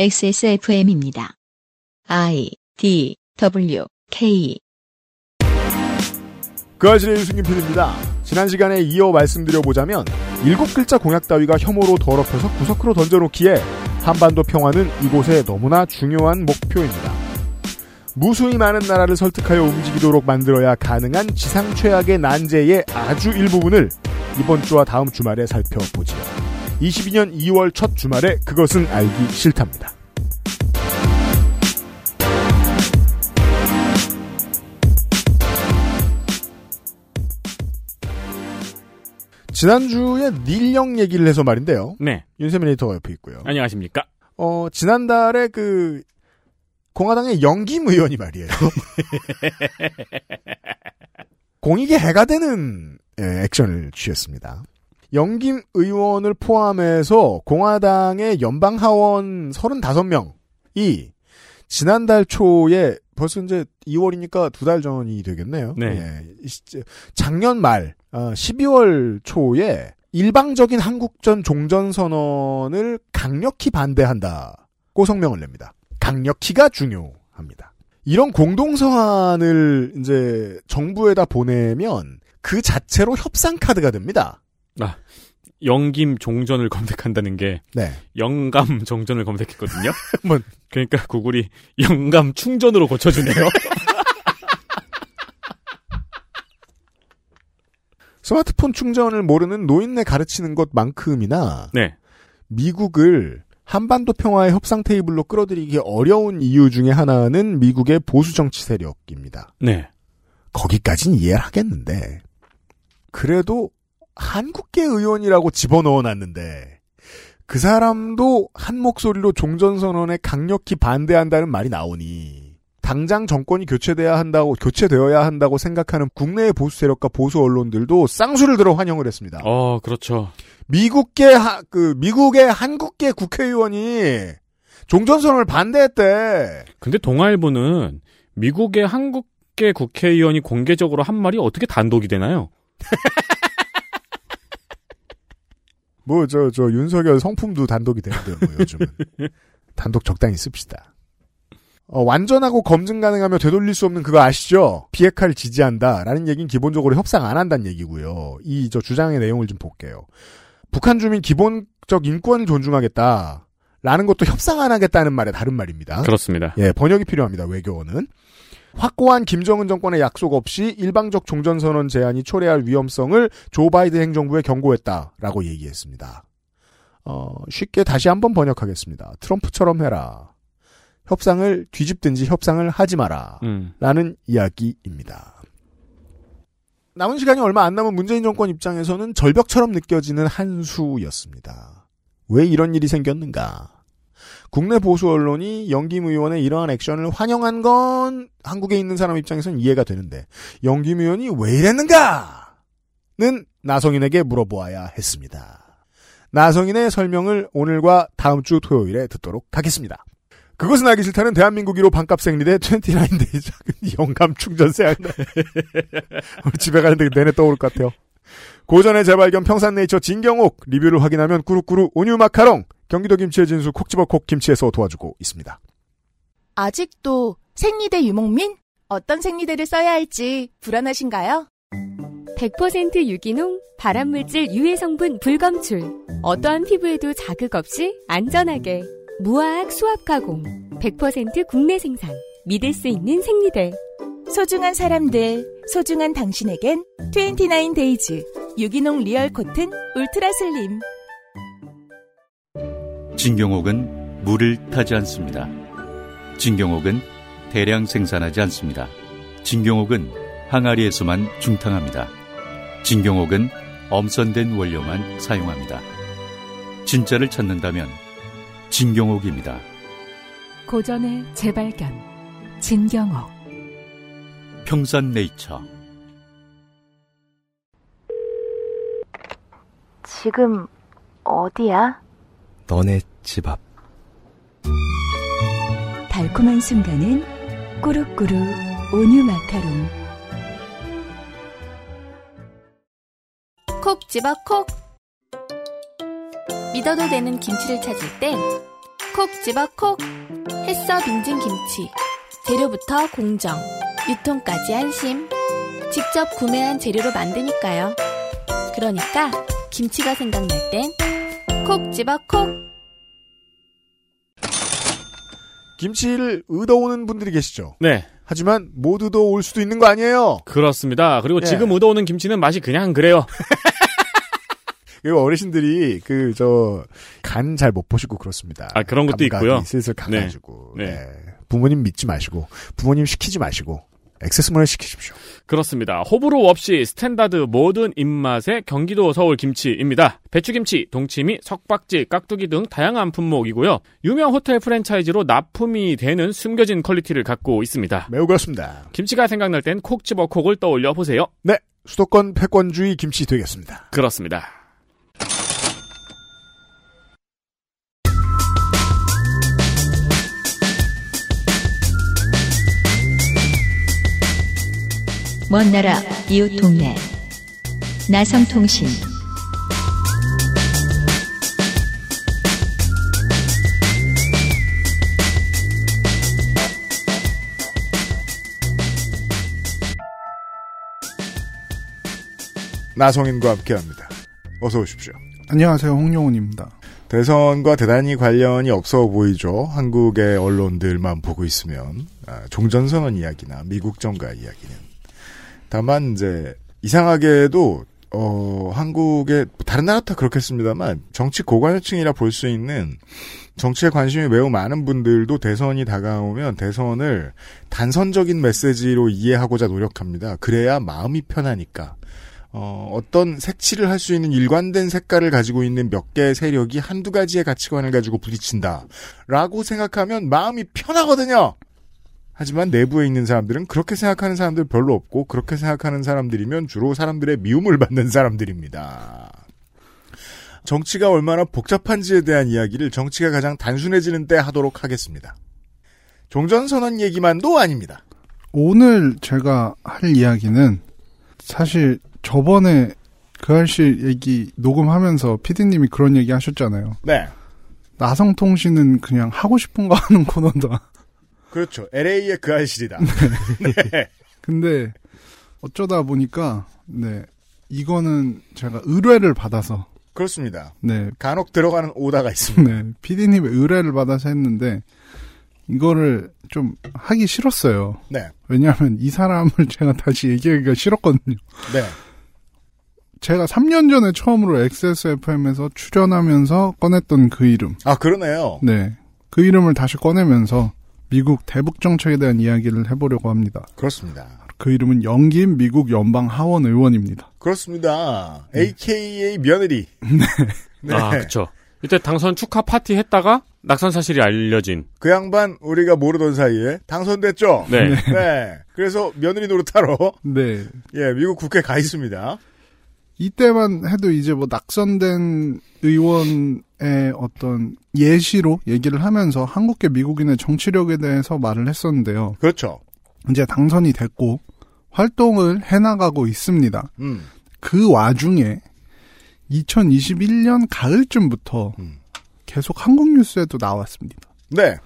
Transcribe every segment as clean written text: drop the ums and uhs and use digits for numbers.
XSFM입니다. I, D, W, K. 그 아실의 윤승균 PD입니다. 지난 시간에 이어 말씀드려보자면 7글자 공약 따위가 혐오로 더럽혀서 구석으로 던져놓기에 한반도 평화는 이곳에 너무나 중요한 목표입니다. 무수히 많은 나라를 설득하여 움직이도록 만들어야 가능한 지상 최악의 난제의 아주 일부분을 이번 주와 다음 주말에 살펴보지요. 22년 2월 첫 주말에 그것은 알기 싫답니다. 지난주에 닐령 얘기를 해서 말인데요. 네. 윤세민 에디터가 옆에 있고요. 안녕하십니까. 지난달에 그 공화당의 영김 의원이 말이에요. 공익에 해가 되는 액션을 취했습니다. 영김 의원을 포함해서 공화당의 연방하원 35명이 지난달 초에 벌써 이제 2월이니까 2달 전이 되겠네요. 네. 예. 작년 말 12월 초에 일방적인 한국전 종전선언을 강력히 반대한다고 성명을 냅니다. 강력히가 중요합니다. 이런 공동서한을 이제 정부에다 보내면 그 자체로 협상카드가 됩니다. 아, 영김 종전을 검색한다는 게 네. 영감 종전을 검색했거든요. 뭐, 그러니까 구글이 영감 충전으로 고쳐주네요. 스마트폰 충전을 모르는 노인네 가르치는 것만큼이나 네. 미국을 한반도 평화의 협상 테이블로 끌어들이기 어려운 이유 중에 하나는 미국의 보수 정치 세력입니다. 네. 거기까진 이해를 하겠는데 그래도 한국계 의원이라고 집어넣어놨는데 그 사람도 한 목소리로 종전선언에 강력히 반대한다는 말이 나오니 당장 정권이 교체되어야 한다고 생각하는 국내의 보수 세력과 보수 언론들도 쌍수를 들어 환영을 했습니다. 그렇죠. 미국의 한국계 국회의원이 종전선언을 반대했대. 근데 동아일보는 미국의 한국계 국회의원이 공개적으로 한 말이 어떻게 단독이 되나요? 뭐, 윤석열 성품도 단독이 되는데요, 뭐, 요즘은. 단독 적당히 씁시다. 완전하고 검증 가능하며 되돌릴 수 없는 그거 아시죠? 비핵화를 지지한다. 라는 얘기는 기본적으로 협상 안 한다는 얘기고요. 이 주장의 내용을 좀 볼게요. 북한 주민 기본적 인권을 존중하겠다. 라는 것도 협상 안 하겠다는 말의 다른 말입니다. 그렇습니다. 예, 번역이 필요합니다, 외교원은. 확고한 김정은 정권의 약속 없이 일방적 종전선언 제안이 초래할 위험성을 조 바이든 행정부에 경고했다라고 얘기했습니다. 쉽게 다시 한번 번역하겠습니다. 트럼프처럼 해라. 협상을 뒤집든지 협상을 하지 마라. 라는 이야기입니다. 남은 시간이 얼마 안 남은 문재인 정권 입장에서는 절벽처럼 느껴지는 한 수였습니다. 왜 이런 일이 생겼는가? 국내 보수 언론이 영김 의원의 이러한 액션을 환영한 건 한국에 있는 사람 입장에서는 이해가 되는데 영김 의원이 왜 이랬는가는 나성인에게 물어보아야 했습니다. 나성인의 설명을 오늘과 다음 주 토요일에 듣도록 하겠습니다. 그것은 알기 싫다는 대한민국 1호 반값 생리대 29데이 작은 영감 충전 세안날. 집에 가는데 내내 떠오를 것 같아요. 고전의 재발견 평산네이처 진경옥 리뷰를 확인하면 꾸룩꾸룩 온유 마카롱. 경기도 김치의 진수 콕지버콕 김치에서 도와주고 있습니다. 아직도 생리대 유목민? 어떤 생리대를 써야 할지 불안하신가요? 100% 유기농, 발암물질 유해 성분 불검출. 어떠한 피부에도 자극 없이 안전하게. 무화학 수압 가공. 100% 국내 생산. 믿을 수 있는 생리대. 소중한 사람들, 소중한 당신에겐 29데이즈. 유기농 리얼 코튼 울트라 슬림. 진경옥은 물을 타지 않습니다. 진경옥은 대량 생산하지 않습니다. 진경옥은 항아리에서만 중탕합니다. 진경옥은 엄선된 원료만 사용합니다. 진짜를 찾는다면 진경옥입니다. 고전의 재발견 진경옥 평산네이처. 지금 어디야? 너네 집 앞. 달콤한 순간은 꾸룩꾸룩 온유 마카롱. 콕 집어 콕. 믿어도 되는 김치를 찾을 땐 콕 집어 콕. 햇서 빙진 김치. 재료부터 공정, 유통까지 안심. 직접 구매한 재료로 만드니까요. 그러니까 김치가 생각날 땐 콕 집어 콕. 김치를 의도오는 분들이 계시죠? 네. 하지만 모두도 올 수도 있는 거 아니에요? 그렇습니다. 그리고 예. 지금 의도오는 김치는 맛이 그냥 그래요. 그리고 어르신들이 간 잘 못 보시고 그렇습니다. 아, 그런 것도 있고요. 슬슬 강해지고. 네. 네. 부모님 믿지 마시고 부모님 시키지 마시고 액세스몰에 시키십시오. 그렇습니다. 호불호 없이 스탠다드 모든 입맛의 경기도 서울 김치입니다. 배추김치, 동치미, 석박지, 깍두기 등 다양한 품목이고요. 유명 호텔 프랜차이즈로 납품이 되는 숨겨진 퀄리티를 갖고 있습니다. 매우 그렇습니다. 김치가 생각날 땐 콕 집어 콕을 떠올려 보세요. 네, 수도권 패권주의 김치 되겠습니다. 그렇습니다. 먼 나라 이웃 동네 나성통신 나성인과 함께합니다. 어서 오십시오. 안녕하세요. 홍용훈입니다. 대선과 대단히 관련이 없어 보이죠. 한국의 언론들만 보고 있으면 종전선언 이야기나 미국 정가 이야기는. 다만 이상하게도 한국의 다른 나라 다 그렇겠습니다만 정치 고관여층이라 볼 수 있는 정치에 관심이 매우 많은 분들도 대선이 다가오면 대선을 단선적인 메시지로 이해하고자 노력합니다. 그래야 마음이 편하니까. 어떤 색칠을 할 수 있는 일관된 색깔을 가지고 있는 몇 개의 세력이 한두 가지의 가치관을 가지고 부딪힌다라고 생각하면 마음이 편하거든요. 하지만 내부에 있는 사람들은 그렇게 생각하는 사람들 별로 없고 그렇게 생각하는 사람들이면 주로 사람들의 미움을 받는 사람들입니다. 정치가 얼마나 복잡한지에 대한 이야기를 정치가 가장 단순해지는 때 하도록 하겠습니다. 종전선언 얘기만도 아닙니다. 오늘 제가 할 이야기는 사실 저번에 그 아저씨 얘기 녹음하면서 PD님이 그런 얘기 하셨잖아요. 네. 나성통신은 그냥 하고 싶은 거 하는 코너다. 그렇죠. LA의 그 알실이다. 네. 근데 어쩌다 보니까 네 이거는 제가 의뢰를 받아서 그렇습니다. 네 간혹 들어가는 오다가 있습니다. 네 PD님의 의뢰를 받아서 했는데 이거를 좀 하기 싫었어요. 네 왜냐하면 이 사람을 제가 다시 얘기하기가 싫었거든요. 네 제가 3년 전에 처음으로 XSFM에서 출연하면서 꺼냈던 그 이름. 아 그러네요. 네 그 이름을 다시 꺼내면서. 미국 대북 정책에 대한 이야기를 해보려고 합니다. 그렇습니다. 그 이름은 영김 미국 연방 하원 의원입니다. 그렇습니다. AKA 며느리. 네. 네. 아, 그렇죠. 이때 당선 축하 파티 했다가 낙선 사실이 알려진. 그 양반 우리가 모르던 사이에 당선됐죠. 네. 네. 그래서 며느리 노릇하러. 네. 예, 미국 국회 가 있습니다. 이때만 해도 이제 낙선된 의원의 어떤 예시로 얘기를 하면서 한국계 미국인의 정치력에 대해서 말을 했었는데요. 그렇죠. 이제 당선이 됐고 활동을 해나가고 있습니다. 그 와중에 2021년 가을쯤부터 계속 한국 뉴스에도 나왔습니다. 네.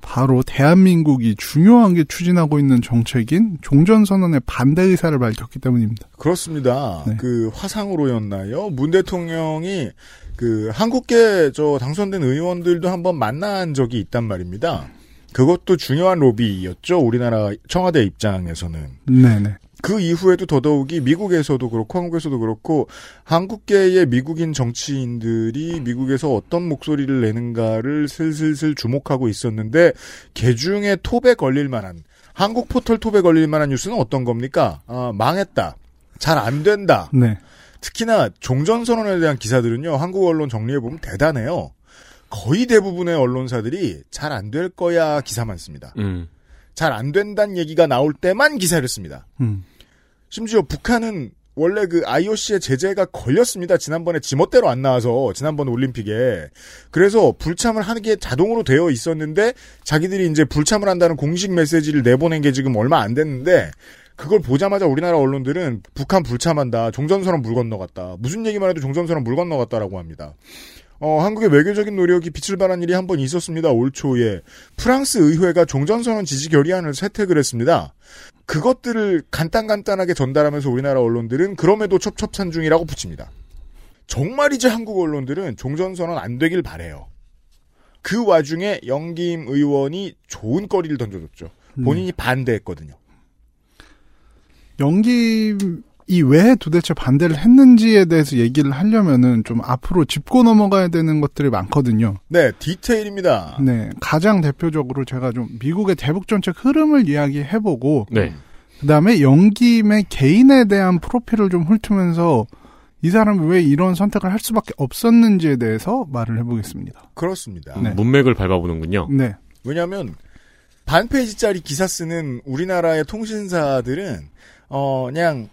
바로 대한민국이 중요하게 추진하고 있는 정책인 종전선언의 반대 의사를 밝혔기 때문입니다. 그렇습니다. 네. 그 화상으로였나요? 문 대통령이 그 한국계 당선된 의원들도 한번 만난 적이 있단 말입니다. 그것도 중요한 로비였죠. 우리나라 청와대 입장에서는. 네네. 그 이후에도 더더욱이 미국에서도 그렇고 한국에서도 그렇고 한국계의 미국인 정치인들이 미국에서 어떤 목소리를 내는가를 슬슬슬 주목하고 있었는데 개중에 톱에 걸릴 만한 한국 포털 톱에 걸릴 만한 뉴스는 어떤 겁니까? 아, 망했다. 잘 안 된다. 네. 특히나 종전선언에 대한 기사들은요. 한국 언론 정리해보면 대단해요. 거의 대부분의 언론사들이 잘 안 될 거야 기사만 씁니다. 잘 안 된다는 얘기가 나올 때만 기사를 씁니다. 심지어 북한은 원래 그 IOC의 제재가 걸렸습니다. 지난번에 지멋대로 안 나와서 지난번 올림픽에. 그래서 불참을 하는 게 자동으로 되어 있었는데 자기들이 이제 불참을 한다는 공식 메시지를 내보낸 게 지금 얼마 안 됐는데 그걸 보자마자 우리나라 언론들은 북한 불참한다. 종전선언 물 건너갔다. 무슨 얘기만 해도 종전선언 물 건너갔다라고 합니다. 한국의 외교적인 노력이 빛을 발한 일이 한 번 있었습니다. 올 초에 프랑스 의회가 종전선언 지지 결의안을 채택을 했습니다. 그것들을 간단간단하게 전달하면서 우리나라 언론들은 그럼에도 첩첩산중이라고 붙입니다. 정말 이제 한국 언론들은 종전선언 안 되길 바래요. 그 와중에 영김 의원이 좋은 거리를 던져줬죠. 본인이 반대했거든요. 영김이 왜 도대체 반대를 했는지에 대해서 얘기를 하려면은 좀 앞으로 짚고 넘어가야 되는 것들이 많거든요. 네, 디테일입니다. 네, 가장 대표적으로 제가 좀 미국의 대북 정책 흐름을 이야기해보고, 네. 그 다음에 영김의 개인에 대한 프로필을 좀 훑으면서 이 사람이 왜 이런 선택을 할 수밖에 없었는지에 대해서 말을 해보겠습니다. 그렇습니다. 네. 문맥을 밟아보는군요. 네. 왜냐하면 반페이지짜리 기사 쓰는 우리나라의 통신사들은 그냥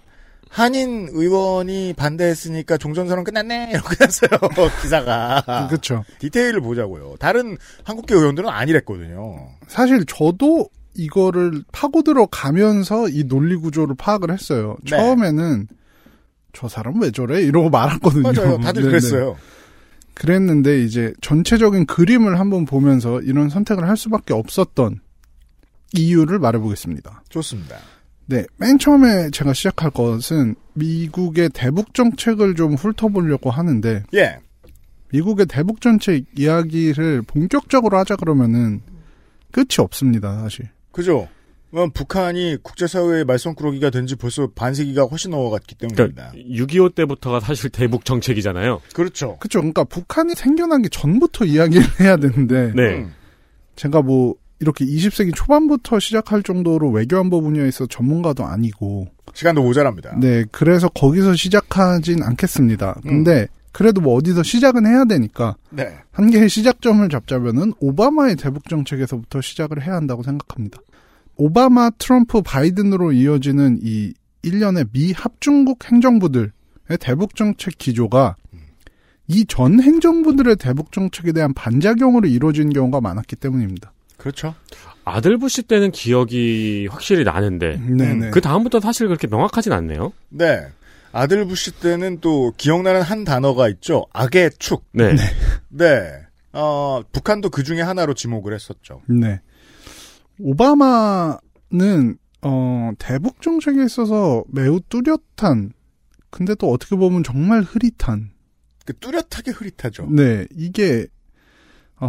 한인 의원이 반대했으니까 종전선언 끝났네 이러고 끝났어요. 기사가. 그렇죠. 디테일을 보자고요. 다른 한국계 의원들은 아니랬거든요. 사실 저도 이거를 파고들어 가면서 이 논리구조를 파악을 했어요. 네. 처음에는 저 사람 왜 저래? 이러고 말았거든요. 맞아요. 다들 네네. 그랬어요. 그랬는데 이제 전체적인 그림을 한번 보면서 이런 선택을 할 수밖에 없었던 이유를 말해보겠습니다. 좋습니다. 네, 맨 처음에 제가 시작할 것은 미국의 대북 정책을 좀 훑어보려고 하는데 예. 미국의 대북 정책 이야기를 본격적으로 하자 그러면은 끝이 없습니다. 사실. 그죠? 북한이 국제사회의 말썽꾸러기가 된 지 벌써 반세기가 훨씬 넘어갔기 때문입니다. 그러니까 6.25 때부터가 사실 대북 정책이잖아요. 그렇죠. 그렇죠. 그러니까 북한이 생겨나기 전부터 이야기를 해야 되는데 네. 제가 뭐 이렇게 20세기 초반부터 시작할 정도로 외교안보 분야에서 전문가도 아니고 시간도 모자랍니다. 네. 그래서 거기서 시작하진 않겠습니다. 근데 그래도 뭐 어디서 시작은 해야 되니까 네. 한 개의 시작점을 잡자면은 오바마의 대북 정책에서부터 시작을 해야 한다고 생각합니다. 오바마, 트럼프, 바이든으로 이어지는 이 1년의 미 합중국 행정부들의 대북 정책 기조가 이 전 행정부들의 대북 정책에 대한 반작용으로 이루어진 경우가 많았기 때문입니다. 그렇죠. 아들 부시 때는 기억이 확실히 나는데 그 다음부터 사실 그렇게 명확하진 않네요. 네. 아들 부시 때는 또 기억나는 한 단어가 있죠. 악의 축. 네. 네. 네. 북한도 그 중에 하나로 지목을 했었죠. 네. 오바마는 대북 정책에 있어서 매우 뚜렷한 근데 또 어떻게 보면 정말 흐릿한 뚜렷하게 흐릿하죠. 네. 이게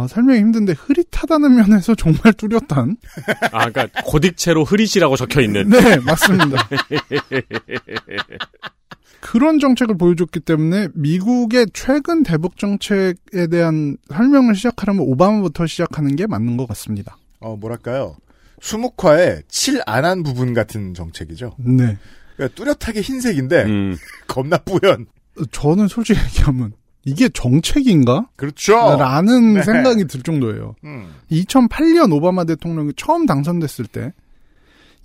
설명이 힘든데 흐릿하다는 면에서 정말 뚜렷한 그러니까 고딕체로 흐릿이라고 적혀있는 네. 맞습니다. 그런 정책을 보여줬기 때문에 미국의 최근 대북 정책에 대한 설명을 시작하려면 오바마부터 시작하는 게 맞는 것 같습니다. 뭐랄까요. 수묵화에 칠 안 한 부분 같은 정책이죠. 네. 그러니까 뚜렷하게 흰색인데, 겁나 뿌연. 저는 솔직히 얘기하면, 이게 정책인가? 그렇죠. 라는 네. 생각이 들 정도예요. 2008년 오바마 대통령이 처음 당선됐을 때,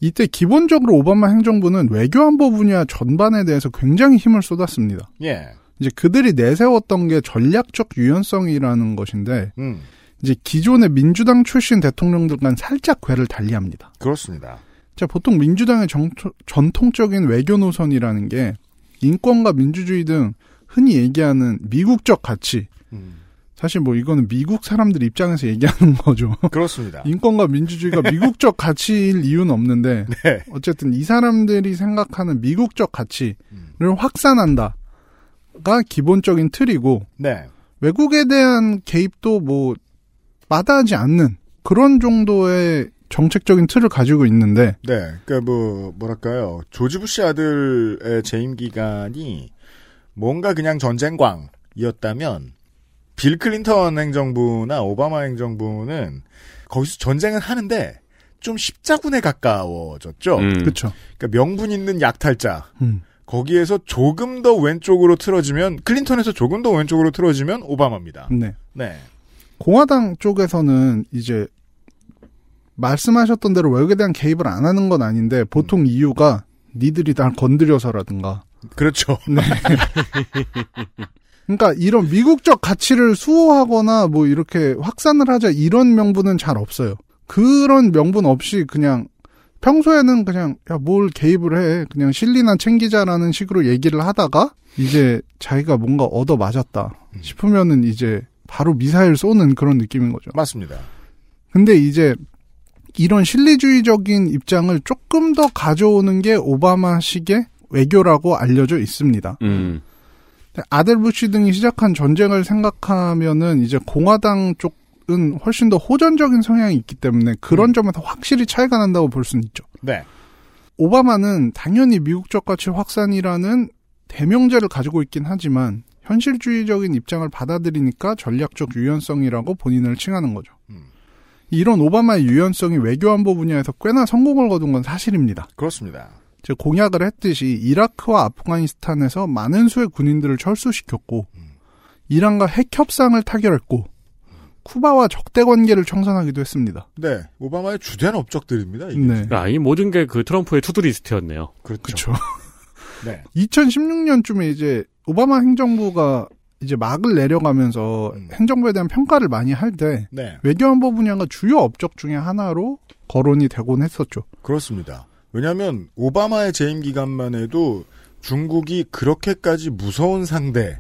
이때 기본적으로 오바마 행정부는 외교안보 분야 전반에 대해서 굉장히 힘을 쏟았습니다. 예. 이제 그들이 내세웠던 게 전략적 유연성이라는 것인데, 이제 기존의 민주당 출신 대통령들과는 살짝 궤를 달리합니다. 그렇습니다. 자, 보통 민주당의 전통적인 외교 노선이라는 게 인권과 민주주의 등 흔히 얘기하는 미국적 가치. 사실 뭐 이거는 미국 사람들 입장에서 얘기하는 거죠. 그렇습니다. 인권과 민주주의가 미국적 가치일 이유는 없는데 네. 어쨌든 이 사람들이 생각하는 미국적 가치를 확산한다가 기본적인 틀이고 네. 외국에 대한 개입도 뭐 마다하지 않는 그런 정도의 정책적인 틀을 가지고 있는데 네. 그러니까 뭐랄까요. 조지 부시 아들의 재임 기간이 뭔가 그냥 전쟁광이었다면 빌 클린턴 행정부나 오바마 행정부는 거기서 전쟁은 하는데 좀 십자군에 가까워졌죠. 그렇죠. 그러니까 명분 있는 약탈자. 거기에서 조금 더 왼쪽으로 틀어지면 클린턴에서 조금 더 왼쪽으로 틀어지면 오바마입니다. 네. 네. 공화당 쪽에서는 이제 말씀하셨던 대로 외국에 대한 개입을 안 하는 건 아닌데 보통 이유가 니들이 날 건드려서라든가. 그렇죠. 네. 그러니까 이런 미국적 가치를 수호하거나 뭐 이렇게 확산을 하자 이런 명분은 잘 없어요. 그런 명분 없이 그냥 평소에는 그냥 야, 뭘 개입을 해. 그냥 실리나 챙기자라는 식으로 얘기를 하다가 이제 자기가 뭔가 얻어맞았다 싶으면은 이제 바로 미사일 쏘는 그런 느낌인 거죠. 맞습니다. 근데 이제 이런 실리주의적인 입장을 조금 더 가져오는 게 오바마식의 외교라고 알려져 있습니다. 아델 부시 등이 시작한 전쟁을 생각하면은 이제 공화당 쪽은 훨씬 더 호전적인 성향이 있기 때문에 그런 점에서 확실히 차이가 난다고 볼 수는 있죠. 네. 오바마는 당연히 미국적 가치 확산이라는 대명제를 가지고 있긴 하지만 현실주의적인 입장을 받아들이니까 전략적 유연성이라고 본인을 칭하는 거죠. 이런 오바마의 유연성이 외교안보 분야에서 꽤나 성공을 거둔 건 사실입니다. 그렇습니다. 즉 공약을 했듯이 이라크와 아프가니스탄에서 많은 수의 군인들을 철수시켰고 이란과 핵 협상을 타결했고 쿠바와 적대 관계를 청산하기도 했습니다. 네, 오바마의 주된 업적들입니다. 이게. 네, 아, 이 모든 게 그 트럼프의 투두리스트였네요. 그렇죠. 네. 2016년쯤에 이제 오바마 행정부가 이제 막을 내려가면서 행정부에 대한 평가를 많이 할 때 네. 외교안보 분야가 주요 업적 중에 하나로 거론이 되곤 했었죠. 그렇습니다. 왜냐하면 오바마의 재임 기간만 해도 중국이 그렇게까지 무서운 상대가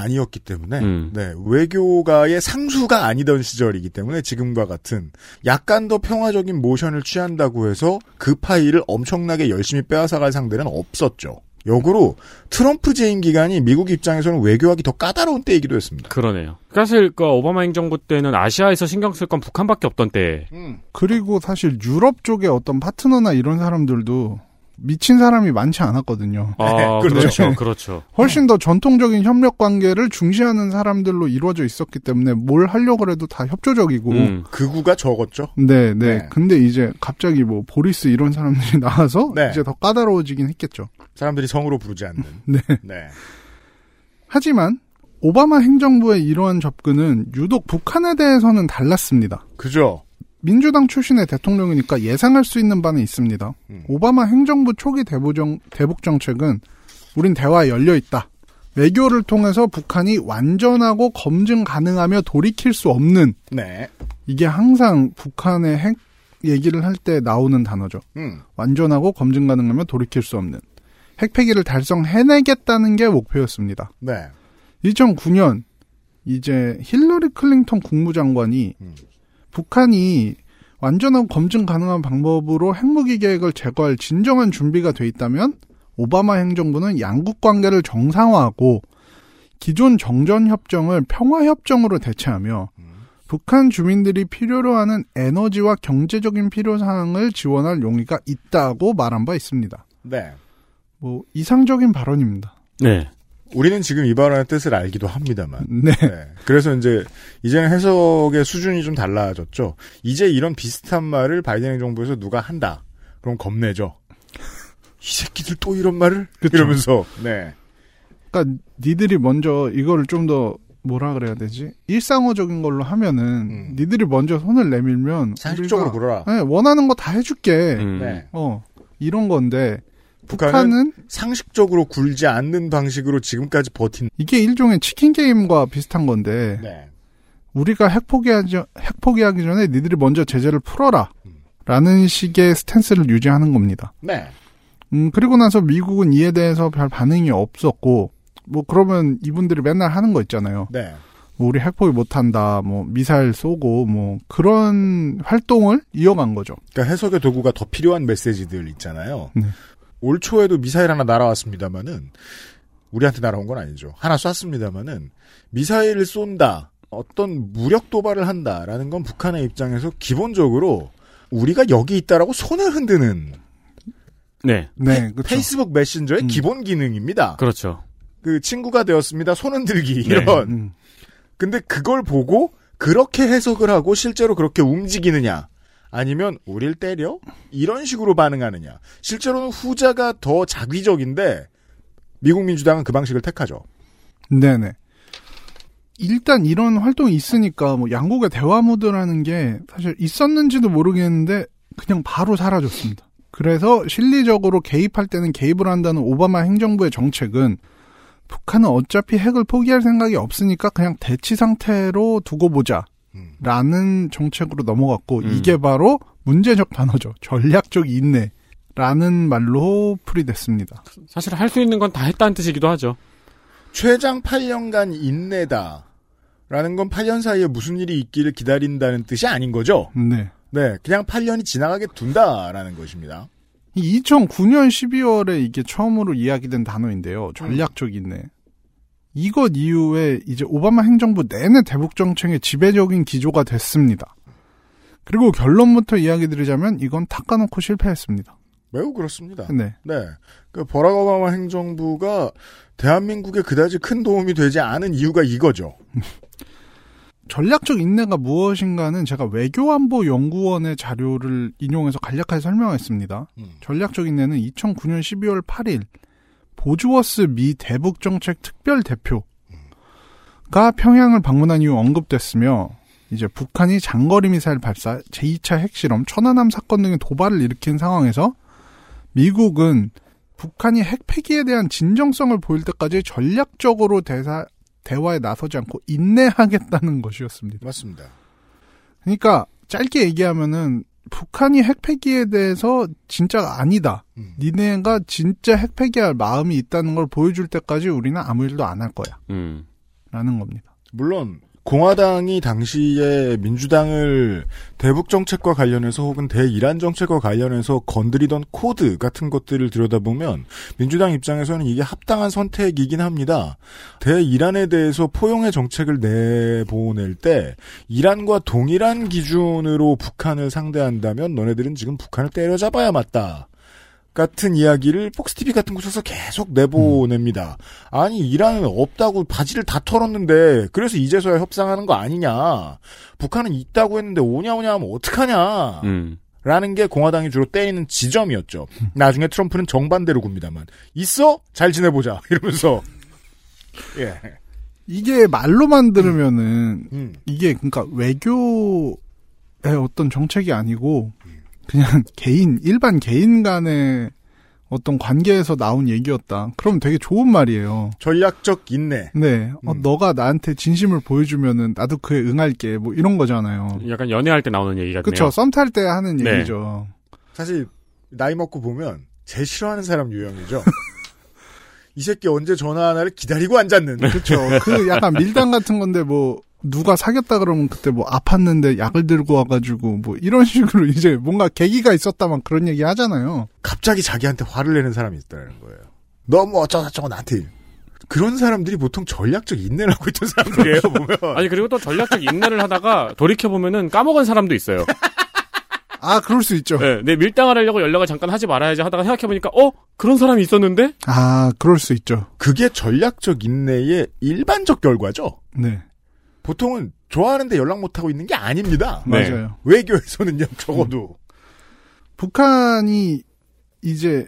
아니었기 때문에 네, 외교가의 상수가 아니던 시절이기 때문에 지금과 같은 약간 더 평화적인 모션을 취한다고 해서 그 파일을 엄청나게 열심히 빼앗아갈 상대는 없었죠. 역으로 트럼프 재임 기간이 미국 입장에서는 외교하기 더 까다로운 때이기도 했습니다. 그러네요. 사실 그 오바마 행정부 때는 아시아에서 신경 쓸 건 북한밖에 없던 때. 그리고 사실 유럽 쪽에 어떤 파트너나 이런 사람들도 미친 사람이 많지 않았거든요. 아, 그렇죠. 그렇죠. 훨씬 더 전통적인 협력 관계를 중시하는 사람들로 이루어져 있었기 때문에 뭘 하려고 해도 다 협조적이고 극우가 적었죠. 네, 네. 근데 이제 갑자기 뭐 보리스 이런 사람들이 나와서 네. 이제 더 까다로워지긴 했겠죠. 사람들이 성으로 부르지 않는. 네. 네. 하지만 오바마 행정부의 이러한 접근은 유독 북한에 대해서는 달랐습니다. 그죠. 민주당 출신의 대통령이니까 예상할 수 있는 바는 있습니다. 오바마 행정부 초기 대북 정책은 우린 대화에 열려 있다. 외교를 통해서 북한이 완전하고 검증 가능하며 돌이킬 수 없는 네. 이게 항상 북한의 핵 얘기를 할 때 나오는 단어죠. 완전하고 검증 가능하며 돌이킬 수 없는 핵폐기를 달성해내겠다는 게 목표였습니다. 네. 2009년 이제 힐러리 클링턴 국무장관이 북한이 완전하고 검증 가능한 방법으로 핵무기 계획을 제거할 진정한 준비가 돼 있다면 오바마 행정부는 양국 관계를 정상화하고 기존 정전협정을 평화협정으로 대체하며 북한 주민들이 필요로 하는 에너지와 경제적인 필요사항을 지원할 용의가 있다고 말한 바 있습니다. 네. 뭐 이상적인 발언입니다. 네. 우리는 지금 이 발언의 뜻을 알기도 합니다만. 네. 네. 그래서 이제는 해석의 수준이 좀 달라졌죠. 이제 이런 비슷한 말을 바이든 행정부에서 누가 한다. 그럼 겁내죠. 이 새끼들 또 이런 말을? 그쵸. 이러면서. 네. 그러니까 니들이 먼저 이거를 좀 더 뭐라 그래야 되지? 일상어적인 걸로 하면은 니들이 먼저 손을 내밀면 상식적으로 굴어라. 네, 원하는 거 다 해줄게. 네. 이런 건데. 북한은 상식적으로 굴지 않는 방식으로 지금까지 버틴. 이게 일종의 치킨 게임과 비슷한 건데 네. 우리가 핵 포기하기 전에 니들이 먼저 제재를 풀어라 라는 식의 스탠스를 유지하는 겁니다. 네. 그리고 나서 미국은 이에 대해서 별 반응이 없었고 뭐 그러면 이분들이 맨날 하는 거 있잖아요. 네. 뭐 우리 핵 포기 못한다, 뭐 미사일 쏘고 뭐 그런 활동을 이어간 거죠. 그러니까 해석의 도구가 더 필요한 메시지들 있잖아요. 네. 올 초에도 미사일 하나 날아왔습니다마는 우리한테 날아온 건 아니죠. 하나 쐈습니다마는 미사일을 쏜다, 어떤 무력 도발을 한다라는 건 북한의 입장에서 기본적으로 우리가 여기 있다라고 손을 흔드는 네, 그렇죠. 페이스북 메신저의 기본 기능입니다. 그렇죠. 그 친구가 되었습니다. 손 흔들기 이런. 네. 근데 그걸 보고 그렇게 해석을 하고 실제로 그렇게 움직이느냐? 아니면 우릴 때려? 이런 식으로 반응하느냐. 실제로는 후자가 더 자기적인데 미국 민주당은 그 방식을 택하죠. 네네. 일단 이런 활동이 있으니까 뭐 양국의 대화 모드라는 게 사실 있었는지도 모르겠는데 그냥 바로 사라졌습니다. 그래서 실리적으로 개입할 때는 개입을 한다는 오바마 행정부의 정책은 북한은 어차피 핵을 포기할 생각이 없으니까 그냥 대치 상태로 두고 보자. 라는 정책으로 넘어갔고 이게 바로 문제적 단어죠. 전략적 인내라는 말로 풀이됐습니다. 사실 할 수 있는 건 다 했다는 뜻이기도 하죠. 최장 8년간 인내다라는 건 8년 사이에 무슨 일이 있기를 기다린다는 뜻이 아닌 거죠? 네. 네, 그냥 8년이 지나가게 둔다라는 것입니다. 2009년 12월에 이게 처음으로 이야기된 단어인데요. 전략적 인내. 이것 이후에 이제 오바마 행정부 내내 대북 정책의 지배적인 기조가 됐습니다. 그리고 결론부터 이야기 드리자면 이건 닦아놓고 실패했습니다. 매우 그렇습니다. 네. 네. 그 버락 오바마 행정부가 대한민국에 그다지 큰 도움이 되지 않은 이유가 이거죠. 전략적 인내가 무엇인가는 제가 외교안보연구원의 자료를 인용해서 간략하게 설명했습니다. 전략적 인내는 2009년 12월 8일 보즈워스 미 대북정책 특별대표가 평양을 방문한 이후 언급됐으며 이제 북한이 장거리 미사일 발사, 제2차 핵실험, 천안함 사건 등의 도발을 일으킨 상황에서 미국은 북한이 핵 폐기에 대한 진정성을 보일 때까지 전략적으로 대화에 나서지 않고 인내하겠다는 것이었습니다. 맞습니다. 그러니까 짧게 얘기하면은 북한이 핵 폐기에 대해서 진짜가 아니다. 니네가 진짜 핵 폐기할 마음이 있다는 걸 보여줄 때까지 우리는 아무 일도 안 할 거야. 라는 겁니다. 물론 공화당이 당시에 민주당을 대북 정책과 관련해서 혹은 대이란 정책과 관련해서 건드리던 코드 같은 것들을 들여다보면 민주당 입장에서는 이게 합당한 선택이긴 합니다. 대이란에 대해서 포용의 정책을 내보낼 때 이란과 동일한 기준으로 북한을 상대한다면 너네들은 지금 북한을 때려잡아야 맞다. 같은 이야기를 폭스TV 같은 곳에서 계속 내보냅니다. 아니 이란은 없다고 바지를 다 털었는데 그래서 이제서야 협상하는 거 아니냐. 북한은 있다고 했는데 오냐오냐 하면 어떡하냐. 라는 게 공화당이 주로 때리는 지점이었죠. 나중에 트럼프는 정반대로 굽니다만. 있어? 잘 지내보자. 이러면서. 예. 이게 말로만 들으면은 이게 그러니까 외교의 어떤 정책이 아니고 그냥 일반 개인 간의 어떤 관계에서 나온 얘기였다. 그럼 되게 좋은 말이에요. 전략적 인내. 네. 너가 나한테 진심을 보여주면은 나도 그에 응할게. 뭐 이런 거잖아요. 약간 연애할 때 나오는 얘기 같네요. 그렇죠. 썸 탈 때 하는 네. 얘기죠. 사실 나이 먹고 보면 제일 싫어하는 사람 유형이죠. 이 새끼 언제 전화 하나를 기다리고 앉았는. 그렇죠. 그 약간 밀당 같은 건데 뭐. 누가 사귀었다 그러면 그때 뭐 아팠는데 약을 들고 와가지고 뭐 이런 식으로 이제 뭔가 계기가 있었다 막 그런 얘기 하잖아요. 갑자기 자기한테 화를 내는 사람이 있다는 거예요. 너 뭐 어쩌고저쩌고 나한테. 그런 사람들이 보통 전략적 인내를 하고 있던 사람들이에요, 보면. 아니, 그리고 또 전략적 인내를 하다가 돌이켜보면은 까먹은 사람도 있어요. 아, 그럴 수 있죠. 네, 내 밀당을 하려고 연락을 잠깐 하지 말아야지 하다가 생각해보니까, 그런 사람이 있었는데? 아, 그럴 수 있죠. 그게 전략적 인내의 일반적 결과죠? 네. 보통은 좋아하는데 연락 못하고 있는 게 아닙니다. 네. 맞아요. 외교에서는요, 적어도. 북한이 이제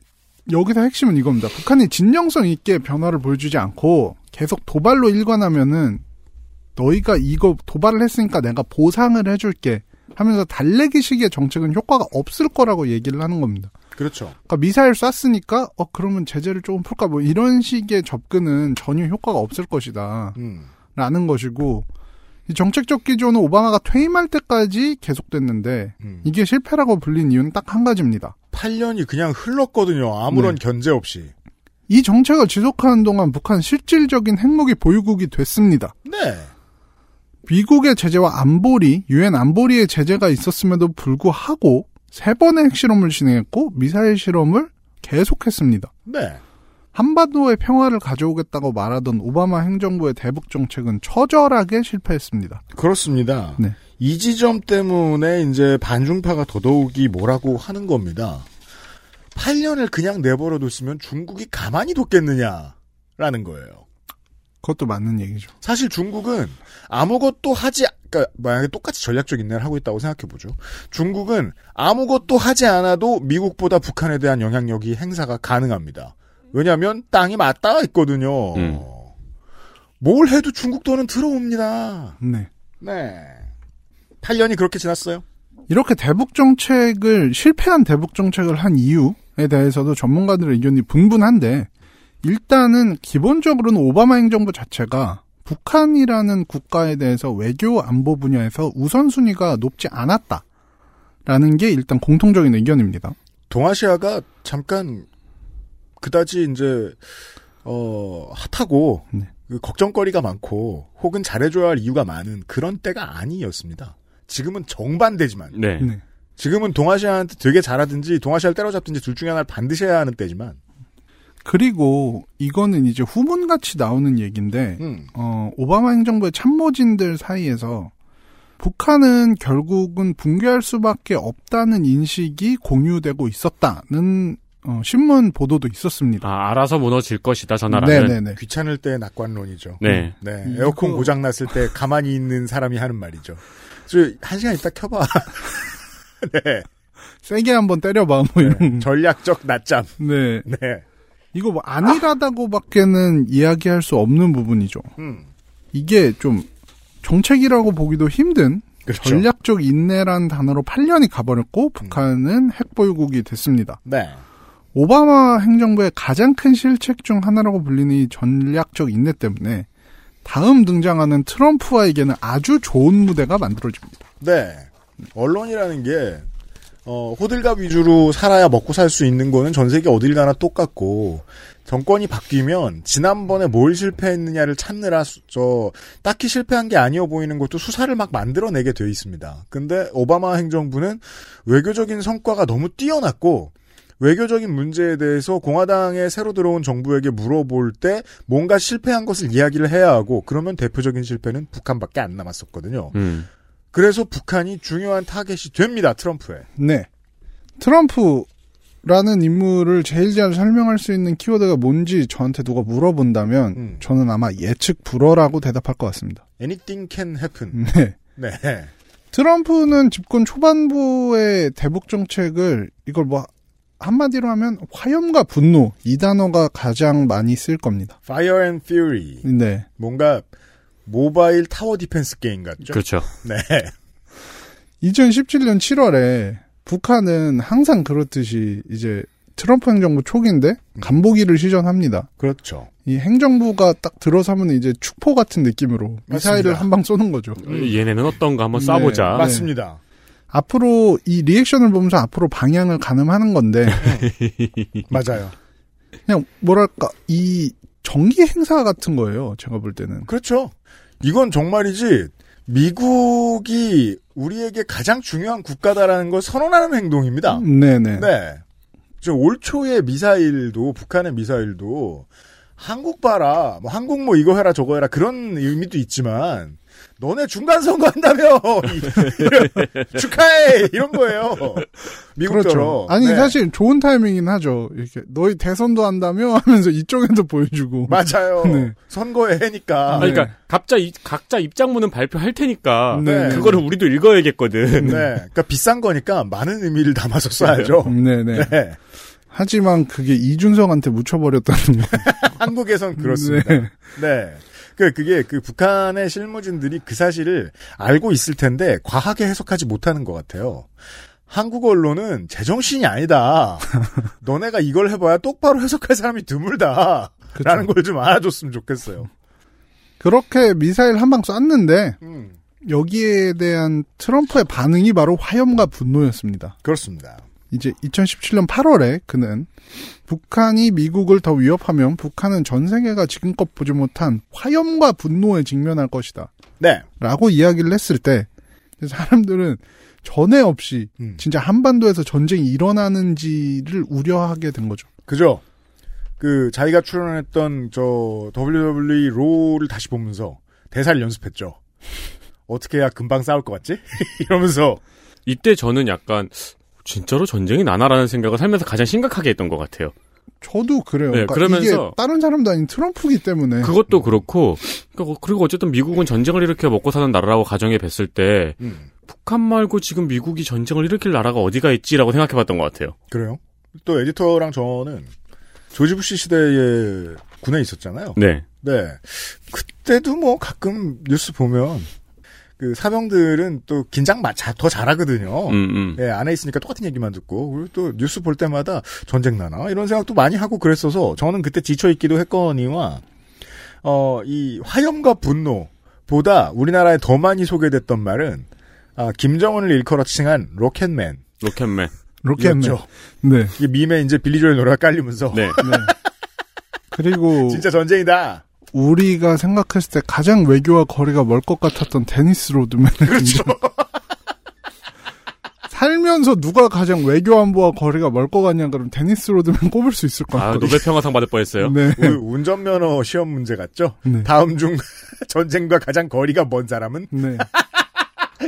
여기서 핵심은 이겁니다. 북한이 진정성 있게 변화를 보여주지 않고 계속 도발로 일관하면은 너희가 이거 도발을 했으니까 내가 보상을 해줄게 하면서 달래기식의 정책은 효과가 없을 거라고 얘기를 하는 겁니다. 그렇죠. 그러니까 미사일 쐈으니까 그러면 제재를 조금 풀까 뭐 이런 식의 접근은 전혀 효과가 없을 것이다. 라는 것이고 이 정책적 기조는 오바마가 퇴임할 때까지 계속됐는데 이게 실패라고 불린 이유는 딱 한 가지입니다. 8년이 그냥 흘렀거든요. 아무런 네. 견제 없이. 이 정책을 지속하는 동안 북한 실질적인 핵무기 보유국이 됐습니다. 네. 미국의 제재와 안보리, 유엔 안보리의 제재가 있었음에도 불구하고 3번의 핵실험을 진행했고 미사일 실험을 계속했습니다. 네. 한반도의 평화를 가져오겠다고 말하던 오바마 행정부의 대북 정책은 처절하게 실패했습니다. 그렇습니다. 네. 이 지점 때문에 이제 반중파가 더더욱이 뭐라고 하는 겁니다. 8년을 그냥 내버려뒀으면 중국이 가만히 뒀겠느냐라는 거예요. 그것도 맞는 얘기죠. 사실 중국은 아무것도 그러니까 만약에 똑같이 전략적 인내를 하고 있다고 생각해보죠. 중국은 아무것도 하지 않아도 미국보다 북한에 대한 영향력이 행사가 가능합니다. 왜냐하면 땅이 맞닿아 있거든요. 뭘 해도 중국 돈은 들어옵니다. 네. 네. 8년이 그렇게 지났어요. 이렇게 실패한 대북 정책을 한 이유에 대해서도 전문가들의 의견이 분분한데 일단은 기본적으로는 오바마 행정부 자체가 북한이라는 국가에 대해서 외교 안보 분야에서 우선순위가 높지 않았다라는 게 일단 공통적인 의견입니다. 동아시아가 잠깐 그다지 이제 핫하고 네. 걱정거리가 많고 혹은 잘해줘야 할 이유가 많은 그런 때가 아니었습니다. 지금은 정반대지만 네. 네. 지금은 동아시아한테 되게 잘하든지 동아시아를 때려잡든지 둘 중에 하나를 반드시 해야 하는 때지만 그리고 이거는 이제 후문같이 나오는 얘기인데 오바마 행정부의 참모진들 사이에서 북한은 결국은 붕괴할 수밖에 없다는 인식이 공유되고 있었다는 신문 보도도 있었습니다. 아, 알아서 무너질 것이다, 저 나라는. 네네네. 귀찮을 때 낙관론이죠. 네. 네. 에어컨 이거... 고장났을 때 가만히 있는 사람이 하는 말이죠. 한 시간 있다 켜봐. 네. 세게 한번 때려봐, 뭐 이런. 네. 전략적 낮잠. 네. 네. 이거 뭐 안일하다고 밖에는 이야기할 수 없는 부분이죠. 이게 좀 정책이라고 보기도 힘든. 그렇죠. 전략적 인내란 단어로 8년이 가버렸고 북한은 핵보유국이 됐습니다. 네. 오바마 행정부의 가장 큰 실책 중 하나라고 불리는 이 전략적 인내 때문에 다음 등장하는 트럼프와에게는 아주 좋은 무대가 만들어집니다. 네. 언론이라는 게 호들갑 위주로 살아야 먹고 살 수 있는 거는 전 세계 어딜 가나 똑같고 정권이 바뀌면 지난번에 뭘 실패했느냐를 찾느라 딱히 실패한 게 아니어 보이는 것도 수사를 막 만들어내게 돼 있습니다. 근데 오바마 행정부는 외교적인 성과가 너무 뛰어났고 외교적인 문제에 대해서 공화당에 새로 들어온 정부에게 물어볼 때 뭔가 실패한 것을 이야기를 해야 하고 그러면 대표적인 실패는 북한밖에 안 남았었거든요. 그래서 북한이 중요한 타겟이 됩니다. 트럼프에. 네. 트럼프라는 인물을 제일 잘 설명할 수 있는 키워드가 뭔지 저한테 누가 물어본다면 저는 아마 예측 불허라고 대답할 것 같습니다. Anything can happen. 네. 네. 트럼프는 집권 초반부의 대북 정책을 이걸 뭐 한마디로 하면 화염과 분노 이 단어가 가장 많이 쓸 겁니다. Fire and Fury. 네. 뭔가 모바일 타워 디펜스 게임 같죠? 그렇죠. 네. 2017년 7월에 북한은 항상 그렇듯이 이제 트럼프 행정부 초기인데 간보기를 시전합니다. 그렇죠. 이 행정부가 딱 들어서면 이제 축포 같은 느낌으로 미사일을 한 방 쏘는 거죠. 얘네는 어떤가 한번 쏴보자. 네. 맞습니다. 네. 앞으로 이 리액션을 보면서 앞으로 방향을 가늠하는 건데. 맞아요. 그냥 뭐랄까 이 정기 행사 같은 거예요. 제가 볼 때는. 그렇죠. 이건 정말이지 미국이 우리에게 가장 중요한 국가다라는 걸 선언하는 행동입니다. 네네. 네. 지금 올 초에 미사일도 북한의 미사일도 한국 봐라, 뭐 한국 뭐 이거 해라 저거 해라 그런 의미도 있지만 너네 중간 선거한다며 축하해 이런 거예요. 미국처럼. 그렇죠. 아니 네. 사실 좋은 타이밍이긴 하죠. 이렇게 너희 대선도 한다며 하면서 이쪽에도 보여주고. 맞아요. 네. 선거에 해니까. 네. 그러니까 각자 입장문은 발표할 테니까 네. 그거를 우리도 읽어야겠거든. 네. 그러니까 비싼 거니까 많은 의미를 담아서 써야죠. 네네. 네. 하지만 그게 이준석한테 묻혀버렸다는 거예요. 한국에선 그렇습니다. 네. 네. 그게 그 북한의 실무진들이 그 사실을 알고 있을 텐데 과하게 해석하지 못하는 것 같아요. 한국 언론은 제정신이 아니다. 너네가 이걸 해봐야 똑바로 해석할 사람이 드물다. 그쵸. 라는 걸 좀 알아줬으면 좋겠어요. 그렇게 미사일 한 방 쐈는데 여기에 대한 트럼프의 반응이 바로 화염과 분노였습니다. 그렇습니다. 이제 2017년 8월에 그는 북한이 미국을 더 위협하면 북한은 전 세계가 지금껏 보지 못한 화염과 분노에 직면할 것이다. 네. 라고 이야기를 했을 때 사람들은 전에 없이 진짜 한반도에서 전쟁이 일어나는지를 우려하게 된 거죠. 그죠. 그 자기가 출연했던 저 WWE 로를 다시 보면서 대사를 연습했죠. 어떻게 해야 금방 싸울 것 같지? 이러면서 이때 저는 약간 진짜로 전쟁이 나나라는 생각을 살면서 가장 심각하게 했던 것 같아요. 저도 그래요. 네, 그러니까 그러면서 이게 다른 사람도 아닌 트럼프기 때문에 그것도 그렇고 그리고 어쨌든 미국은 전쟁을 일으켜 먹고 사는 나라라고 가정해 뵀을 때 북한 말고 지금 미국이 전쟁을 일으킬 나라가 어디가 있지라고 생각해봤던 것 같아요. 그래요? 또 에디터랑 저는 조지 부시 시대에 군에 있었잖아요. 네. 네. 그때도 뭐 가끔 뉴스 보면. 그 사병들은 또 긴장 더 잘하거든요. 예, 안에 있으니까 똑같은 얘기만 듣고 그리고 또 뉴스 볼 때마다 전쟁 나나 이런 생각도 많이 하고 그랬어서 저는 그때 지쳐 있기도 했거니와 이 화염과 분노보다 우리나라에 더 많이 소개됐던 말은 김정은을 일컬어 칭한 로켓맨. 로켓맨. 네. 이게 밈에 이제 빌리조엘 노래가 깔리면서. 네. 네. 그리고 진짜 전쟁이다. 우리가 생각했을 때 가장 외교와 거리가 멀 것 같았던 데니스 로드맨. 그렇죠. 살면서 누가 가장 외교 안보와 거리가 멀 것 같냐 그러면 데니스 로드맨 꼽을 수 있을 것 같아요. 노벨 평화상 받을 뻔했어요. 네. 운전면허 시험 문제 같죠? 네. 다음 중 전쟁과 가장 거리가 먼 사람은? 네.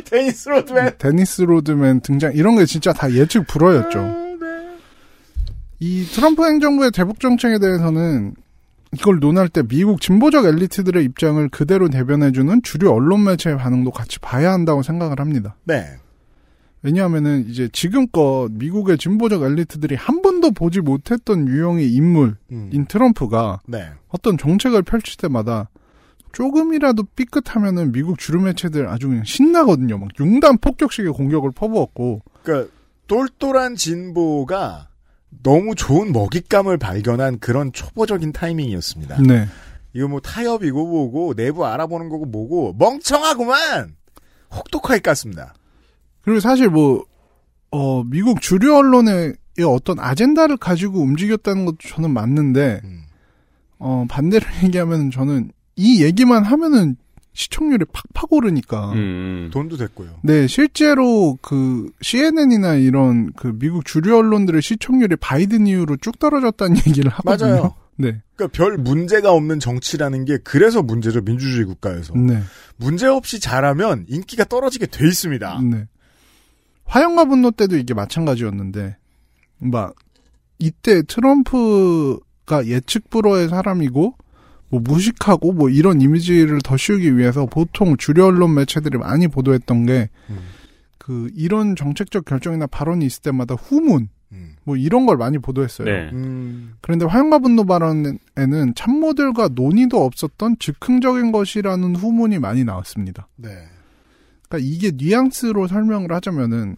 데니스 로드맨. 데니스 로드맨 등장 이런 게 진짜 다 예측 불허였죠. 네. 이 트럼프 행정부의 대북 정책에 대해서는 이걸 논할 때 미국 진보적 엘리트들의 입장을 그대로 대변해주는 주류 언론 매체의 반응도 같이 봐야 한다고 생각을 합니다. 네. 왜냐하면은 이제 지금껏 미국의 진보적 엘리트들이 한 번도 보지 못했던 유형의 인물인 트럼프가 네. 어떤 정책을 펼칠 때마다 조금이라도 삐끗하면은 미국 주류 매체들 아주 그냥 신나거든요. 막 융단 폭격식의 공격을 퍼부었고. 그러니까 똘똘한 진보가 너무 좋은 먹잇감을 발견한 그런 초보적인 타이밍이었습니다. 네. 이거 뭐 타협이고 뭐고 내부 알아보는 거고 뭐고 멍청하구만 혹독하게 깠습니다. 그리고 사실 뭐 미국 주류 언론의 어떤 아젠다를 가지고 움직였다는 것도 저는 맞는데 반대로 얘기하면 저는 이 얘기만 하면은 시청률이 팍팍 오르니까. 돈도 됐고요. 네, 실제로 그 CNN이나 이런 그 미국 주류 언론들의 시청률이 바이든 이후로 쭉 떨어졌다는 얘기를 하거든요. 맞아요. 네. 그러니까 별 문제가 없는 정치라는 게 그래서 문제죠. 민주주의 국가에서. 네. 문제 없이 잘하면 인기가 떨어지게 돼 있습니다. 네. 화염과 분노 때도 이게 마찬가지였는데 막 이때 트럼프가 예측 불허의 사람이고 뭐 무식하고 뭐 이런 이미지를 더 씌우기 위해서 보통 주류 언론 매체들이 많이 보도했던 게 그 이런 정책적 결정이나 발언이 있을 때마다 후문 뭐 이런 걸 많이 보도했어요. 네. 그런데 화염과 분노 발언에는 참모들과 논의도 없었던 즉흥적인 것이라는 후문이 많이 나왔습니다. 네. 그러니까 이게 뉘앙스로 설명을 하자면은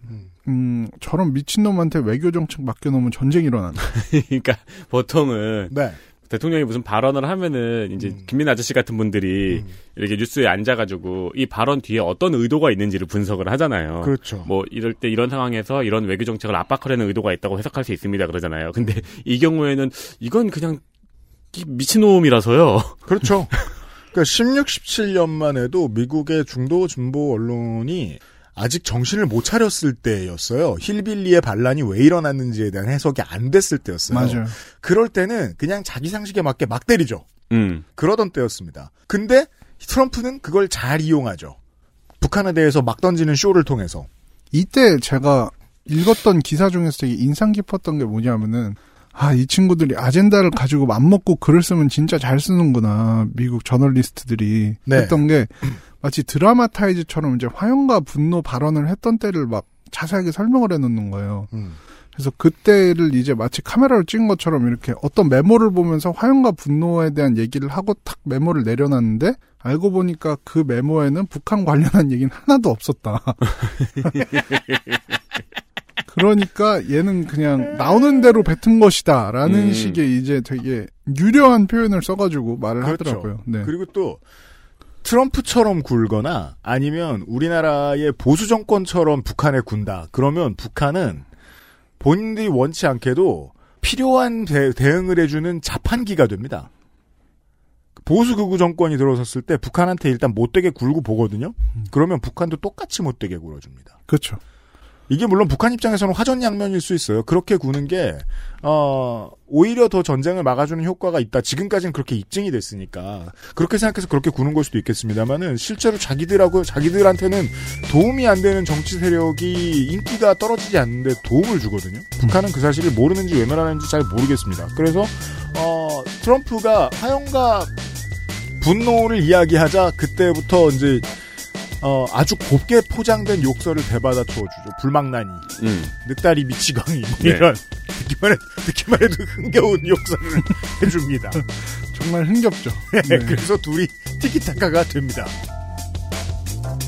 저런 미친놈한테 외교 정책 맡겨놓으면 전쟁이 일어난다. 그러니까 보통은 네. 대통령이 무슨 발언을 하면은 이제 김민 아저씨 같은 분들이 이렇게 뉴스에 앉아가지고 이 발언 뒤에 어떤 의도가 있는지를 분석을 하잖아요. 그렇죠. 뭐 이럴 때 이런 상황에서 이런 외교 정책을 압박하려는 의도가 있다고 해석할 수 있습니다. 그러잖아요. 근데 이 경우에는 이건 그냥 미친놈이라서요. 그렇죠. 그러니까 16, 17년만 해도 미국의 중도 진보 언론이 아직 정신을 못 차렸을 때였어요. 힐빌리의 반란이 왜 일어났는지에 대한 해석이 안 됐을 때였어요. 맞아요. 그럴 때는 그냥 자기 상식에 맞게 막 때리죠. 그러던 때였습니다. 근데 트럼프는 그걸 잘 이용하죠. 북한에 대해서 막 던지는 쇼를 통해서. 이때 제가 읽었던 기사 중에서 되게 인상 깊었던 게 뭐냐면은 이 친구들이 아젠다를 가지고 맘먹고 글을 쓰면 진짜 잘 쓰는구나. 미국 저널리스트들이 네. 했던 게 마치 드라마타이즈처럼 이제 화염과 분노 발언을 했던 때를 막 자세하게 설명을 해놓는 거예요. 그래서 그때를 이제 마치 카메라로 찍은 것처럼 이렇게 어떤 메모를 보면서 화염과 분노에 대한 얘기를 하고 탁 메모를 내려놨는데 알고 보니까 그 메모에는 북한 관련한 얘기는 하나도 없었다. 그러니까 얘는 그냥 나오는 대로 뱉은 것이다 라는 식의 이제 되게 유려한 표현을 써가지고 말을 그렇죠. 하더라고요. 네. 그리고 또 트럼프처럼 굴거나 아니면 우리나라의 보수 정권처럼 북한에 군다. 그러면 북한은 본인들이 원치 않게도 필요한 대응을 해주는 자판기가 됩니다. 보수 극우 정권이 들어섰을 때 북한한테 일단 못되게 굴고 보거든요. 그러면 북한도 똑같이 못되게 굴어줍니다. 그렇죠. 이게 물론 북한 입장에서는 화전양면일 수 있어요. 그렇게 구는 게 오히려 더 전쟁을 막아주는 효과가 있다. 지금까지는 그렇게 입증이 됐으니까 그렇게 생각해서 그렇게 구는 걸 수도 있겠습니다만은 실제로 자기들한테는 도움이 안 되는 정치 세력이 인기가 떨어지지 않는데 도움을 주거든요. 북한은 그 사실을 모르는지 외면하는지 잘 모르겠습니다. 그래서 트럼프가 화염과 분노를 이야기하자 그때부터 이제 아주 곱게 포장된 욕설을 대받아 쳐주죠. 불망난이, 늑다리 미치광이 네. 이런 듣기만 해도 흥겨운 욕설을 해줍니다. 정말 흥겹죠. 네. 그래서 둘이 티키타카가 됩니다.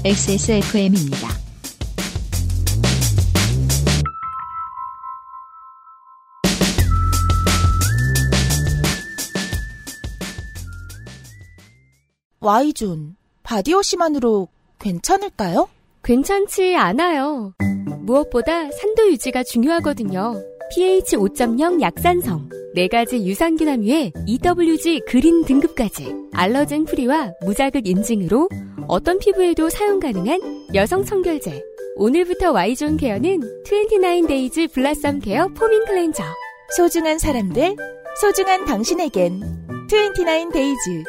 XSFM입니다. Y존, 바디워시만으로 괜찮을까요? 괜찮지 않아요. 무엇보다 산도 유지가 중요하거든요. pH 5.0 약산성, 4가지 유산균 함유에 EWG 그린 등급까지 알러젠 프리와 무자극 인증으로 어떤 피부에도 사용 가능한 여성 청결제. 오늘부터 Y존 케어는 29데이즈 블라썸 케어 포밍 클렌저. 소중한 사람들, 소중한 당신에겐 29데이즈.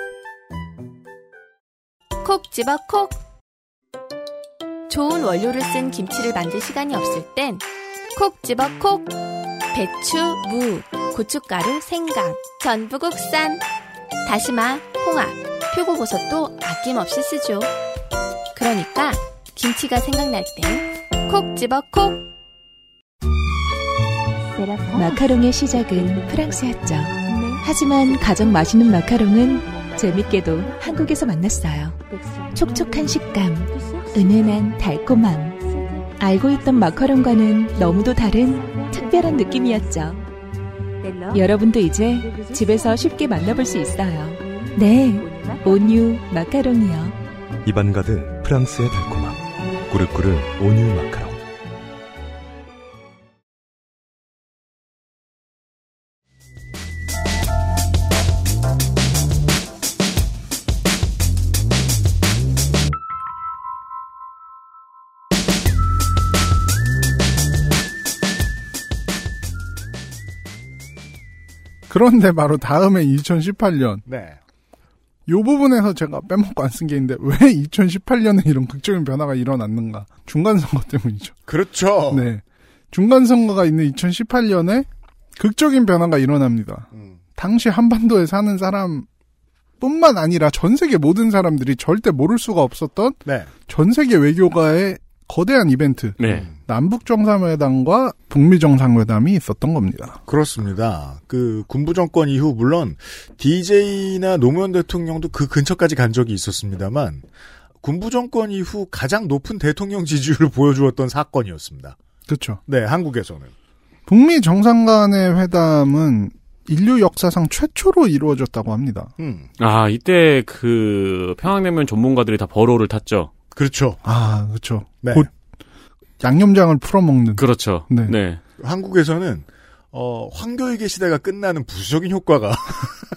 콕 집어 콕. 좋은 원료를 쓴 김치를 만들 시간이 없을 땐 콕 집어 콕. 배추, 무, 고춧가루, 생강, 전부 국산. 다시마, 홍합, 표고버섯도 아낌없이 쓰죠. 그러니까 김치가 생각날 땐 콕 집어 콕. 마카롱의 시작은 프랑스였죠. 하지만 가장 맛있는 마카롱은 재밌게도 한국에서 만났어요. 촉촉한 식감, 은은한 달콤함. 알고 있던 마카롱과는 너무도 다른 특별한 느낌이었죠. 여러분도 이제 집에서 쉽게 만나볼 수 있어요. 네, 온유 마카롱이요. 입안 가득 프랑스의 달콤함. 꾸르꾸르 온유 마카롱. 그런데 바로 다음에 2018년. 네. 이 부분에서 제가 빼먹고 안 쓴 게 있는데 왜 2018년에 이런 극적인 변화가 일어났는가. 중간선거 때문이죠. 그렇죠. 네. 중간선거가 있는 2018년에 극적인 변화가 일어납니다. 당시 한반도에 사는 사람뿐만 아니라 전 세계 모든 사람들이 절대 모를 수가 없었던 네. 전 세계 외교가의 거대한 이벤트. 네. 남북정상회담과 북미정상회담이 있었던 겁니다. 그렇습니다. 그 군부정권 이후 물론 DJ나 노무현 대통령도 그 근처까지 간 적이 있었습니다만 군부정권 이후 가장 높은 대통령 지지율을 보여주었던 사건이었습니다. 그렇죠. 네, 한국에서는. 북미 정상 간의 회담은 인류 역사상 최초로 이루어졌다고 합니다. 아, 이때 그 평양냉면 전문가들이 다 버로를 탔죠. 그렇죠. 아, 그렇죠. 네. 곧 양념장을 풀어먹는. 그렇죠. 네. 네. 한국에서는 황교익의 시대가 끝나는 부수적인 효과가.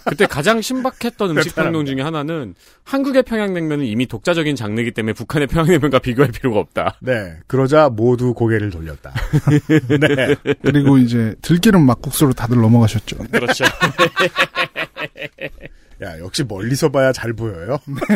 그때 가장 신박했던 음식 평론 중에 하나는 한국의 평양냉면은 이미 독자적인 장르이기 때문에 북한의 평양냉면과 비교할 필요가 없다. 네. 그러자 모두 고개를 돌렸다. 네. 그리고 이제 들기름 막국수로 다들 넘어가셨죠. 그렇죠. 야, 역시 멀리서 봐야 잘 보여요. 네.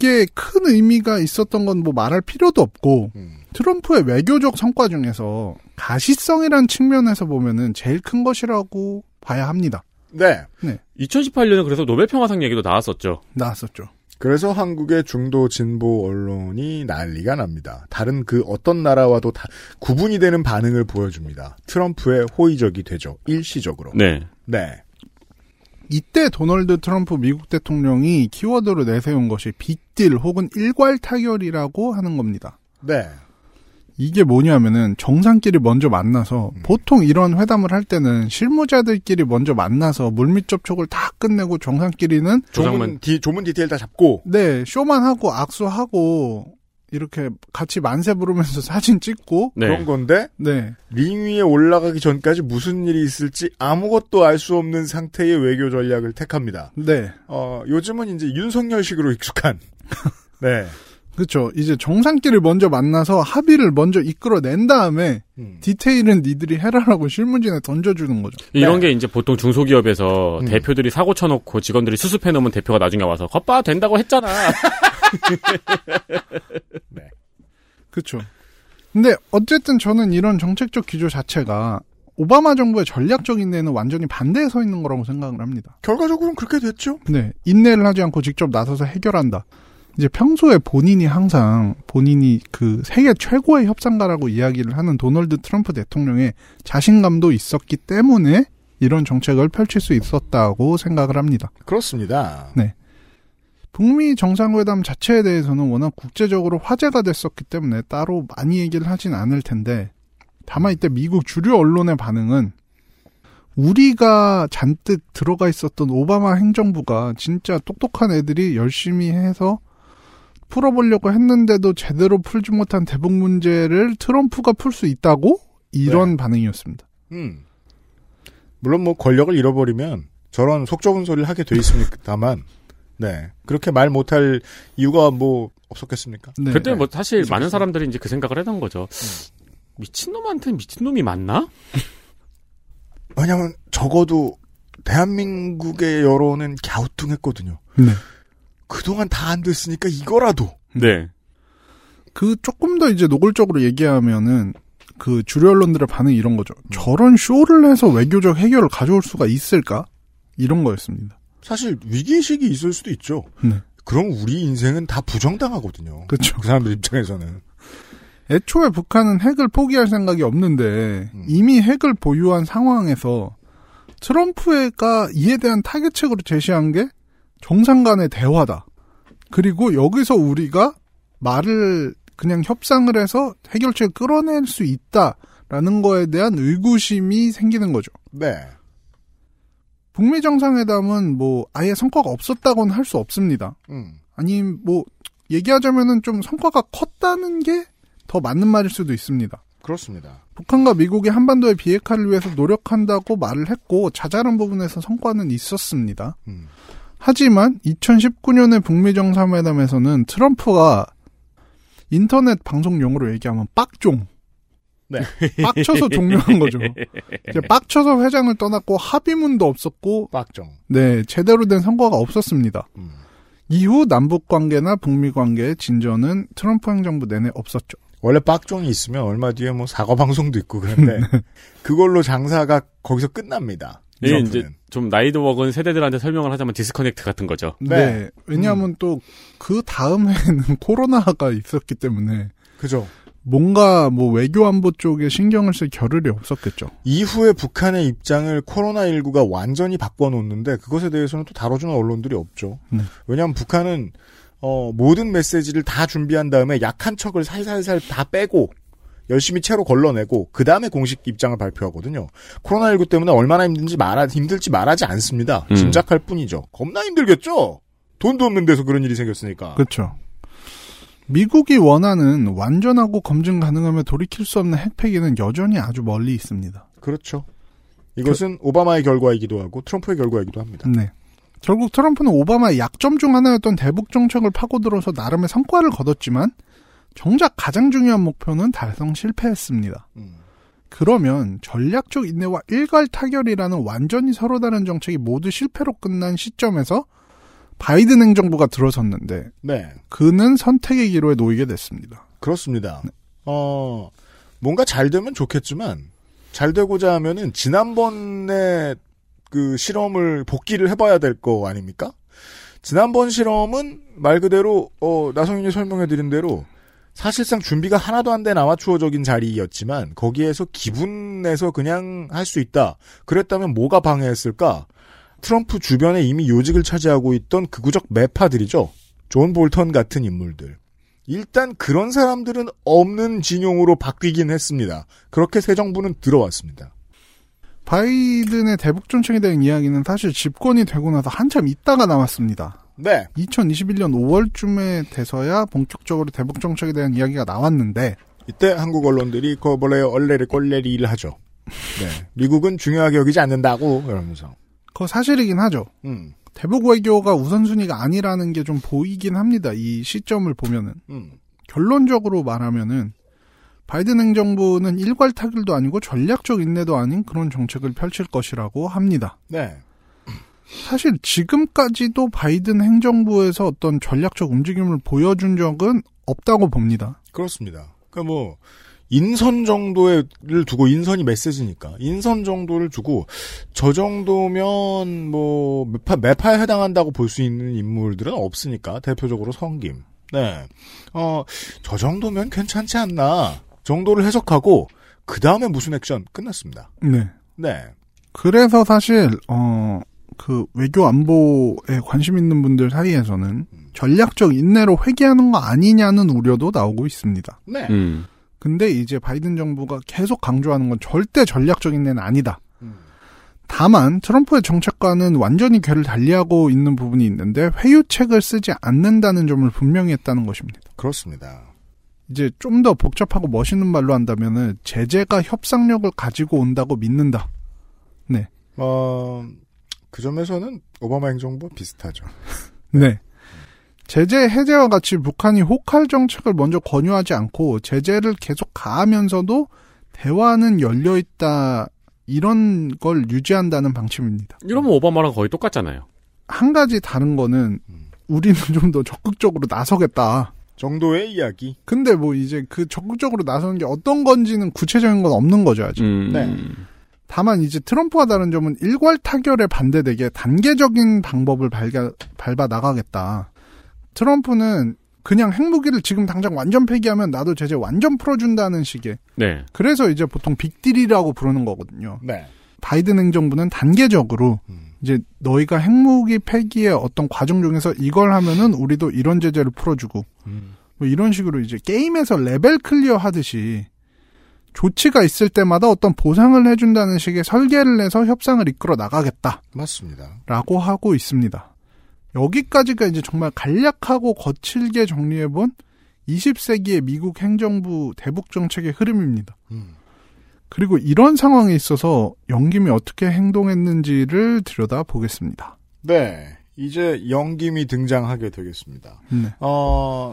이게 큰 의미가 있었던 건 뭐 말할 필요도 없고 트럼프의 외교적 성과 중에서 가시성이란 측면에서 보면은 제일 큰 것이라고 봐야 합니다. 네. 네. 2018년에 그래서 노벨평화상 얘기도 나왔었죠. 나왔었죠. 그래서 한국의 중도 진보 언론이 난리가 납니다. 다른 그 어떤 나라와도 다 구분이 되는 반응을 보여줍니다. 트럼프의 호의적이 되죠. 일시적으로. 네. 네. 이때 도널드 트럼프 미국 대통령이 키워드로 내세운 것이 빅딜 혹은 일괄 타결이라고 하는 겁니다. 네. 이게 뭐냐면은 정상끼리 먼저 만나서 보통 이런 회담을 할 때는 실무자들끼리 먼저 만나서 물밑 접촉을 다 끝내고 정상끼리는 조문 디테일 다 잡고 네, 쇼만 하고 악수하고 이렇게 같이 만세 부르면서 사진 찍고 네. 그런 건데 네. 링 위에 올라가기 전까지 무슨 일이 있을지 아무것도 알 수 없는 상태의 외교 전략을 택합니다. 네. 요즘은 이제 윤석열식으로 익숙한. 네. 그렇죠. 이제 정상끼리 먼저 만나서 합의를 먼저 이끌어낸 다음에 디테일은 니들이 해라라고 실무진에 던져주는 거죠. 이런 네. 게 이제 보통 중소기업에서 대표들이 사고 쳐놓고 직원들이 수습해놓으면 대표가 나중에 와서 겉봐 된다고 했잖아. 네. 그렇죠. 근데 어쨌든 저는 이런 정책적 기조 자체가 오바마 정부의 전략적 인내는 완전히 반대에 서 있는 거라고 생각을 합니다. 결과적으로는 그렇게 됐죠. 네. 인내를 하지 않고 직접 나서서 해결한다. 이제 평소에 본인이 항상 본인이 그 세계 최고의 협상가라고 이야기를 하는 도널드 트럼프 대통령의 자신감도 있었기 때문에 이런 정책을 펼칠 수 있었다고 생각을 합니다. 그렇습니다. 네. 북미 정상회담 자체에 대해서는 워낙 국제적으로 화제가 됐었기 때문에 따로 많이 얘기를 하진 않을 텐데 다만 이때 미국 주류 언론의 반응은 우리가 잔뜩 들어가 있었던 오바마 행정부가 진짜 똑똑한 애들이 열심히 해서 풀어보려고 했는데도 제대로 풀지 못한 대북 문제를 트럼프가 풀 수 있다고? 이런 네. 반응이었습니다. 물론 뭐 권력을 잃어버리면 저런 속 좁은 소리를 하게 돼 있습니다만 네. 그렇게 말 못할 이유가 뭐 없었겠습니까? 네. 그때 뭐 사실 네. 많은 사람들이 이제 그 생각을 했던 거죠. 미친놈한테 미친놈이 맞나? 왜냐면 적어도 대한민국의 여론은 갸우뚱했거든요. 네. 그동안 다 안 됐으니까 이거라도. 네. 그 조금 더 이제 노골적으로 얘기하면은 그 주류 언론들의 반응이 이런 거죠. 저런 쇼를 해서 외교적 해결을 가져올 수가 있을까? 이런 거였습니다. 사실 위기의식이 있을 수도 있죠. 네. 그럼 우리 인생은 다 부정당하거든요. 그렇죠. 그 사람들 입장에서는. 애초에 북한은 핵을 포기할 생각이 없는데 이미 핵을 보유한 상황에서 트럼프가 이에 대한 타개책으로 제시한 게 정상 간의 대화다. 그리고 여기서 우리가 말을 그냥 협상을 해서 해결책을 끌어낼 수 있다라는 거에 대한 의구심이 생기는 거죠. 네. 북미 정상회담은 뭐 아예 성과가 없었다고는 할 수 없습니다. 아니 뭐 얘기하자면은 좀 성과가 컸다는 게 더 맞는 말일 수도 있습니다. 그렇습니다. 북한과 미국이 한반도의 비핵화를 위해서 노력한다고 말을 했고 자잘한 부분에서 성과는 있었습니다. 하지만 2019년의 북미 정상회담에서는 트럼프가 인터넷 방송 용어로 얘기하면 빡종. 네. 빡쳐서 종료한 거죠. 이제 빡쳐서 회장을 떠났고 합의문도 없었고 빡종. 네, 제대로 된 성과가 없었습니다. 이후 남북관계나 북미관계의 진전은 트럼프 행정부 내내 없었죠. 원래 빡종이 있으면 얼마 뒤에 뭐 사과방송도 있고 그런데 그걸로 장사가 거기서 끝납니다. 예, 이제 좀 나이도 먹은 세대들한테 설명을 하자면 디스커넥트 같은 거죠. 네. 네. 왜냐하면 또 그 다음 해에는 코로나가 있었기 때문에. 그죠. 뭔가 뭐 외교안보 쪽에 신경을 쓸 겨를이 없었겠죠. 이후에 북한의 입장을 코로나19가 완전히 바꿔놓는데 그것에 대해서는 또 다뤄주는 언론들이 없죠. 네. 왜냐하면 북한은 모든 메시지를 다 준비한 다음에 약한 척을 살살살 다 빼고 열심히 채로 걸러내고 그 다음에 공식 입장을 발표하거든요. 코로나19 때문에 얼마나 힘들지 말하지 않습니다. 짐작할 뿐이죠. 겁나 힘들겠죠. 돈도 없는 데서 그런 일이 생겼으니까. 그렇죠. 미국이 원하는 완전하고 검증 가능하며 돌이킬 수 없는 핵폐기는 여전히 아주 멀리 있습니다. 그렇죠. 이것은 오바마의 결과이기도 하고 트럼프의 결과이기도 합니다. 네. 결국 트럼프는 오바마의 약점 중 하나였던 대북 정책을 파고들어서 나름의 성과를 거뒀지만 정작 가장 중요한 목표는 달성 실패했습니다. 그러면 전략적 인내와 일괄 타결이라는 완전히 서로 다른 정책이 모두 실패로 끝난 시점에서 바이든 행정부가 들어섰는데 네. 그는 선택의 기로에 놓이게 됐습니다. 그렇습니다. 네. 뭔가 잘 되면 좋겠지만 잘 되고자 하면은 지난번에 그 실험을 복기를 해봐야 될 거 아닙니까? 지난번 실험은 말 그대로 나성인이 설명해드린 대로 사실상 준비가 하나도 안 된 아마추어적인 자리였지만 거기에서 기분에서 그냥 할 수 있다. 그랬다면 뭐가 방해했을까? 트럼프 주변에 이미 요직을 차지하고 있던 극우적 매파들이죠. 존 볼턴 같은 인물들. 일단 그런 사람들은 없는 진영으로 바뀌긴 했습니다. 그렇게 새 정부는 들어왔습니다. 바이든의 대북 정책에 대한 이야기는 사실 집권이 되고 나서 한참 있다가 나왔습니다. 네. 2021년 5월쯤에 돼서야 본격적으로 대북 정책에 대한 이야기가 나왔는데 이때 한국 언론들이 거벌레요 얼레리 꼴레리를 하죠. 네. 미국은 중요하게 여기지 않는다고 이러면서. 그거 사실이긴 하죠. 대북 외교가 우선순위가 아니라는 게 좀 보이긴 합니다. 이 시점을 보면은. 결론적으로 말하면은 바이든 행정부는 일괄 타결도 아니고 전략적 인내도 아닌 그런 정책을 펼칠 것이라고 합니다. 네. 사실 지금까지도 바이든 행정부에서 어떤 전략적 움직임을 보여준 적은 없다고 봅니다. 그렇습니다. 그러니까 뭐 인선 정도를 두고 인선이 메시지니까 인선 정도를 주고 저 정도면 뭐 매파에 해당한다고 볼 수 있는 인물들은 없으니까 대표적으로 성김. 네. 저 정도면 괜찮지 않나 정도를 해석하고 그 다음에 무슨 액션 끝났습니다. 네. 네. 그래서 사실 그 외교 안보에 관심 있는 분들 사이에서는 전략적 인내로 회귀하는 거 아니냐는 우려도 나오고 있습니다. 네. 근데 이제 바이든 정부가 계속 강조하는 건 절대 전략적 인내는 아니다. 다만 트럼프의 정책과는 완전히 궤를 달리하고 있는 부분이 있는데 회유책을 쓰지 않는다는 점을 분명히 했다는 것입니다. 그렇습니다. 이제 좀 더 복잡하고 멋있는 말로 한다면은 제재가 협상력을 가지고 온다고 믿는다. 네. 그 점에서는 오바마 행정부 비슷하죠. 네. 네. 제재 해제와 같이 북한이 혹할 정책을 먼저 권유하지 않고 제재를 계속 가하면서도 대화는 열려있다. 이런 걸 유지한다는 방침입니다. 이러면 오바마랑 거의 똑같잖아요. 한 가지 다른 거는 우리는 좀 더 적극적으로 나서겠다. 정도의 이야기. 근데 뭐 이제 그 적극적으로 나서는 게 어떤 건지는 구체적인 건 없는 거죠, 아직. 네. 다만 이제 트럼프와 다른 점은 일괄 타결에 반대되게 단계적인 방법을 밟아 나가겠다. 트럼프는 그냥 핵무기를 지금 당장 완전 폐기하면 나도 제재 완전 풀어준다는 식의. 네. 그래서 이제 보통 빅딜이라고 부르는 거거든요. 네. 바이든 행정부는 단계적으로 이제 너희가 핵무기 폐기의 어떤 과정 중에서 이걸 하면은 우리도 이런 제재를 풀어주고 뭐 이런 식으로 이제 게임에서 레벨 클리어 하듯이 조치가 있을 때마다 어떤 보상을 해준다는 식의 설계를 해서 협상을 이끌어 나가겠다. 맞습니다. 라고 하고 있습니다. 여기까지가 이제 정말 간략하고 거칠게 정리해본 20세기의 미국 행정부 대북 정책의 흐름입니다. 그리고 이런 상황에 있어서 영김이 어떻게 행동했는지를 들여다보겠습니다. 네. 이제 영김이 등장하게 되겠습니다. 네.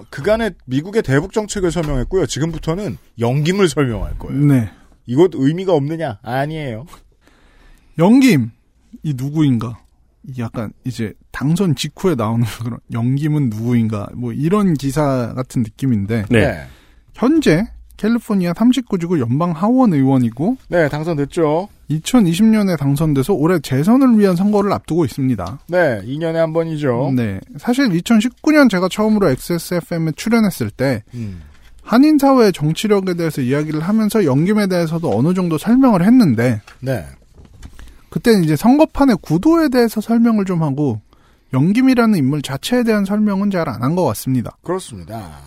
그간의 미국의 대북 정책을 설명했고요. 지금부터는 영김을 설명할 거예요. 네. 이것 의미가 없느냐? 아니에요. 영김, 이 누구인가? 약간 이제 당선 직후에 나오는 그런 영김은 누구인가 뭐 이런 기사 같은 느낌인데 네. 현재 캘리포니아 39지구 연방 하원 의원이고 네 당선됐죠. 2020년에 당선돼서 올해 재선을 위한 선거를 앞두고 있습니다. 네 2년에 한 번이죠. 네 사실 2019년 제가 처음으로 XSFM에 출연했을 때 한인 사회의 정치력에 대해서 이야기를 하면서 영김에 대해서도 어느 정도 설명을 했는데 네. 그때는 이제 선거판의 구도에 대해서 설명을 좀 하고 영김이라는 인물 자체에 대한 설명은 잘 안 한 것 같습니다. 그렇습니다.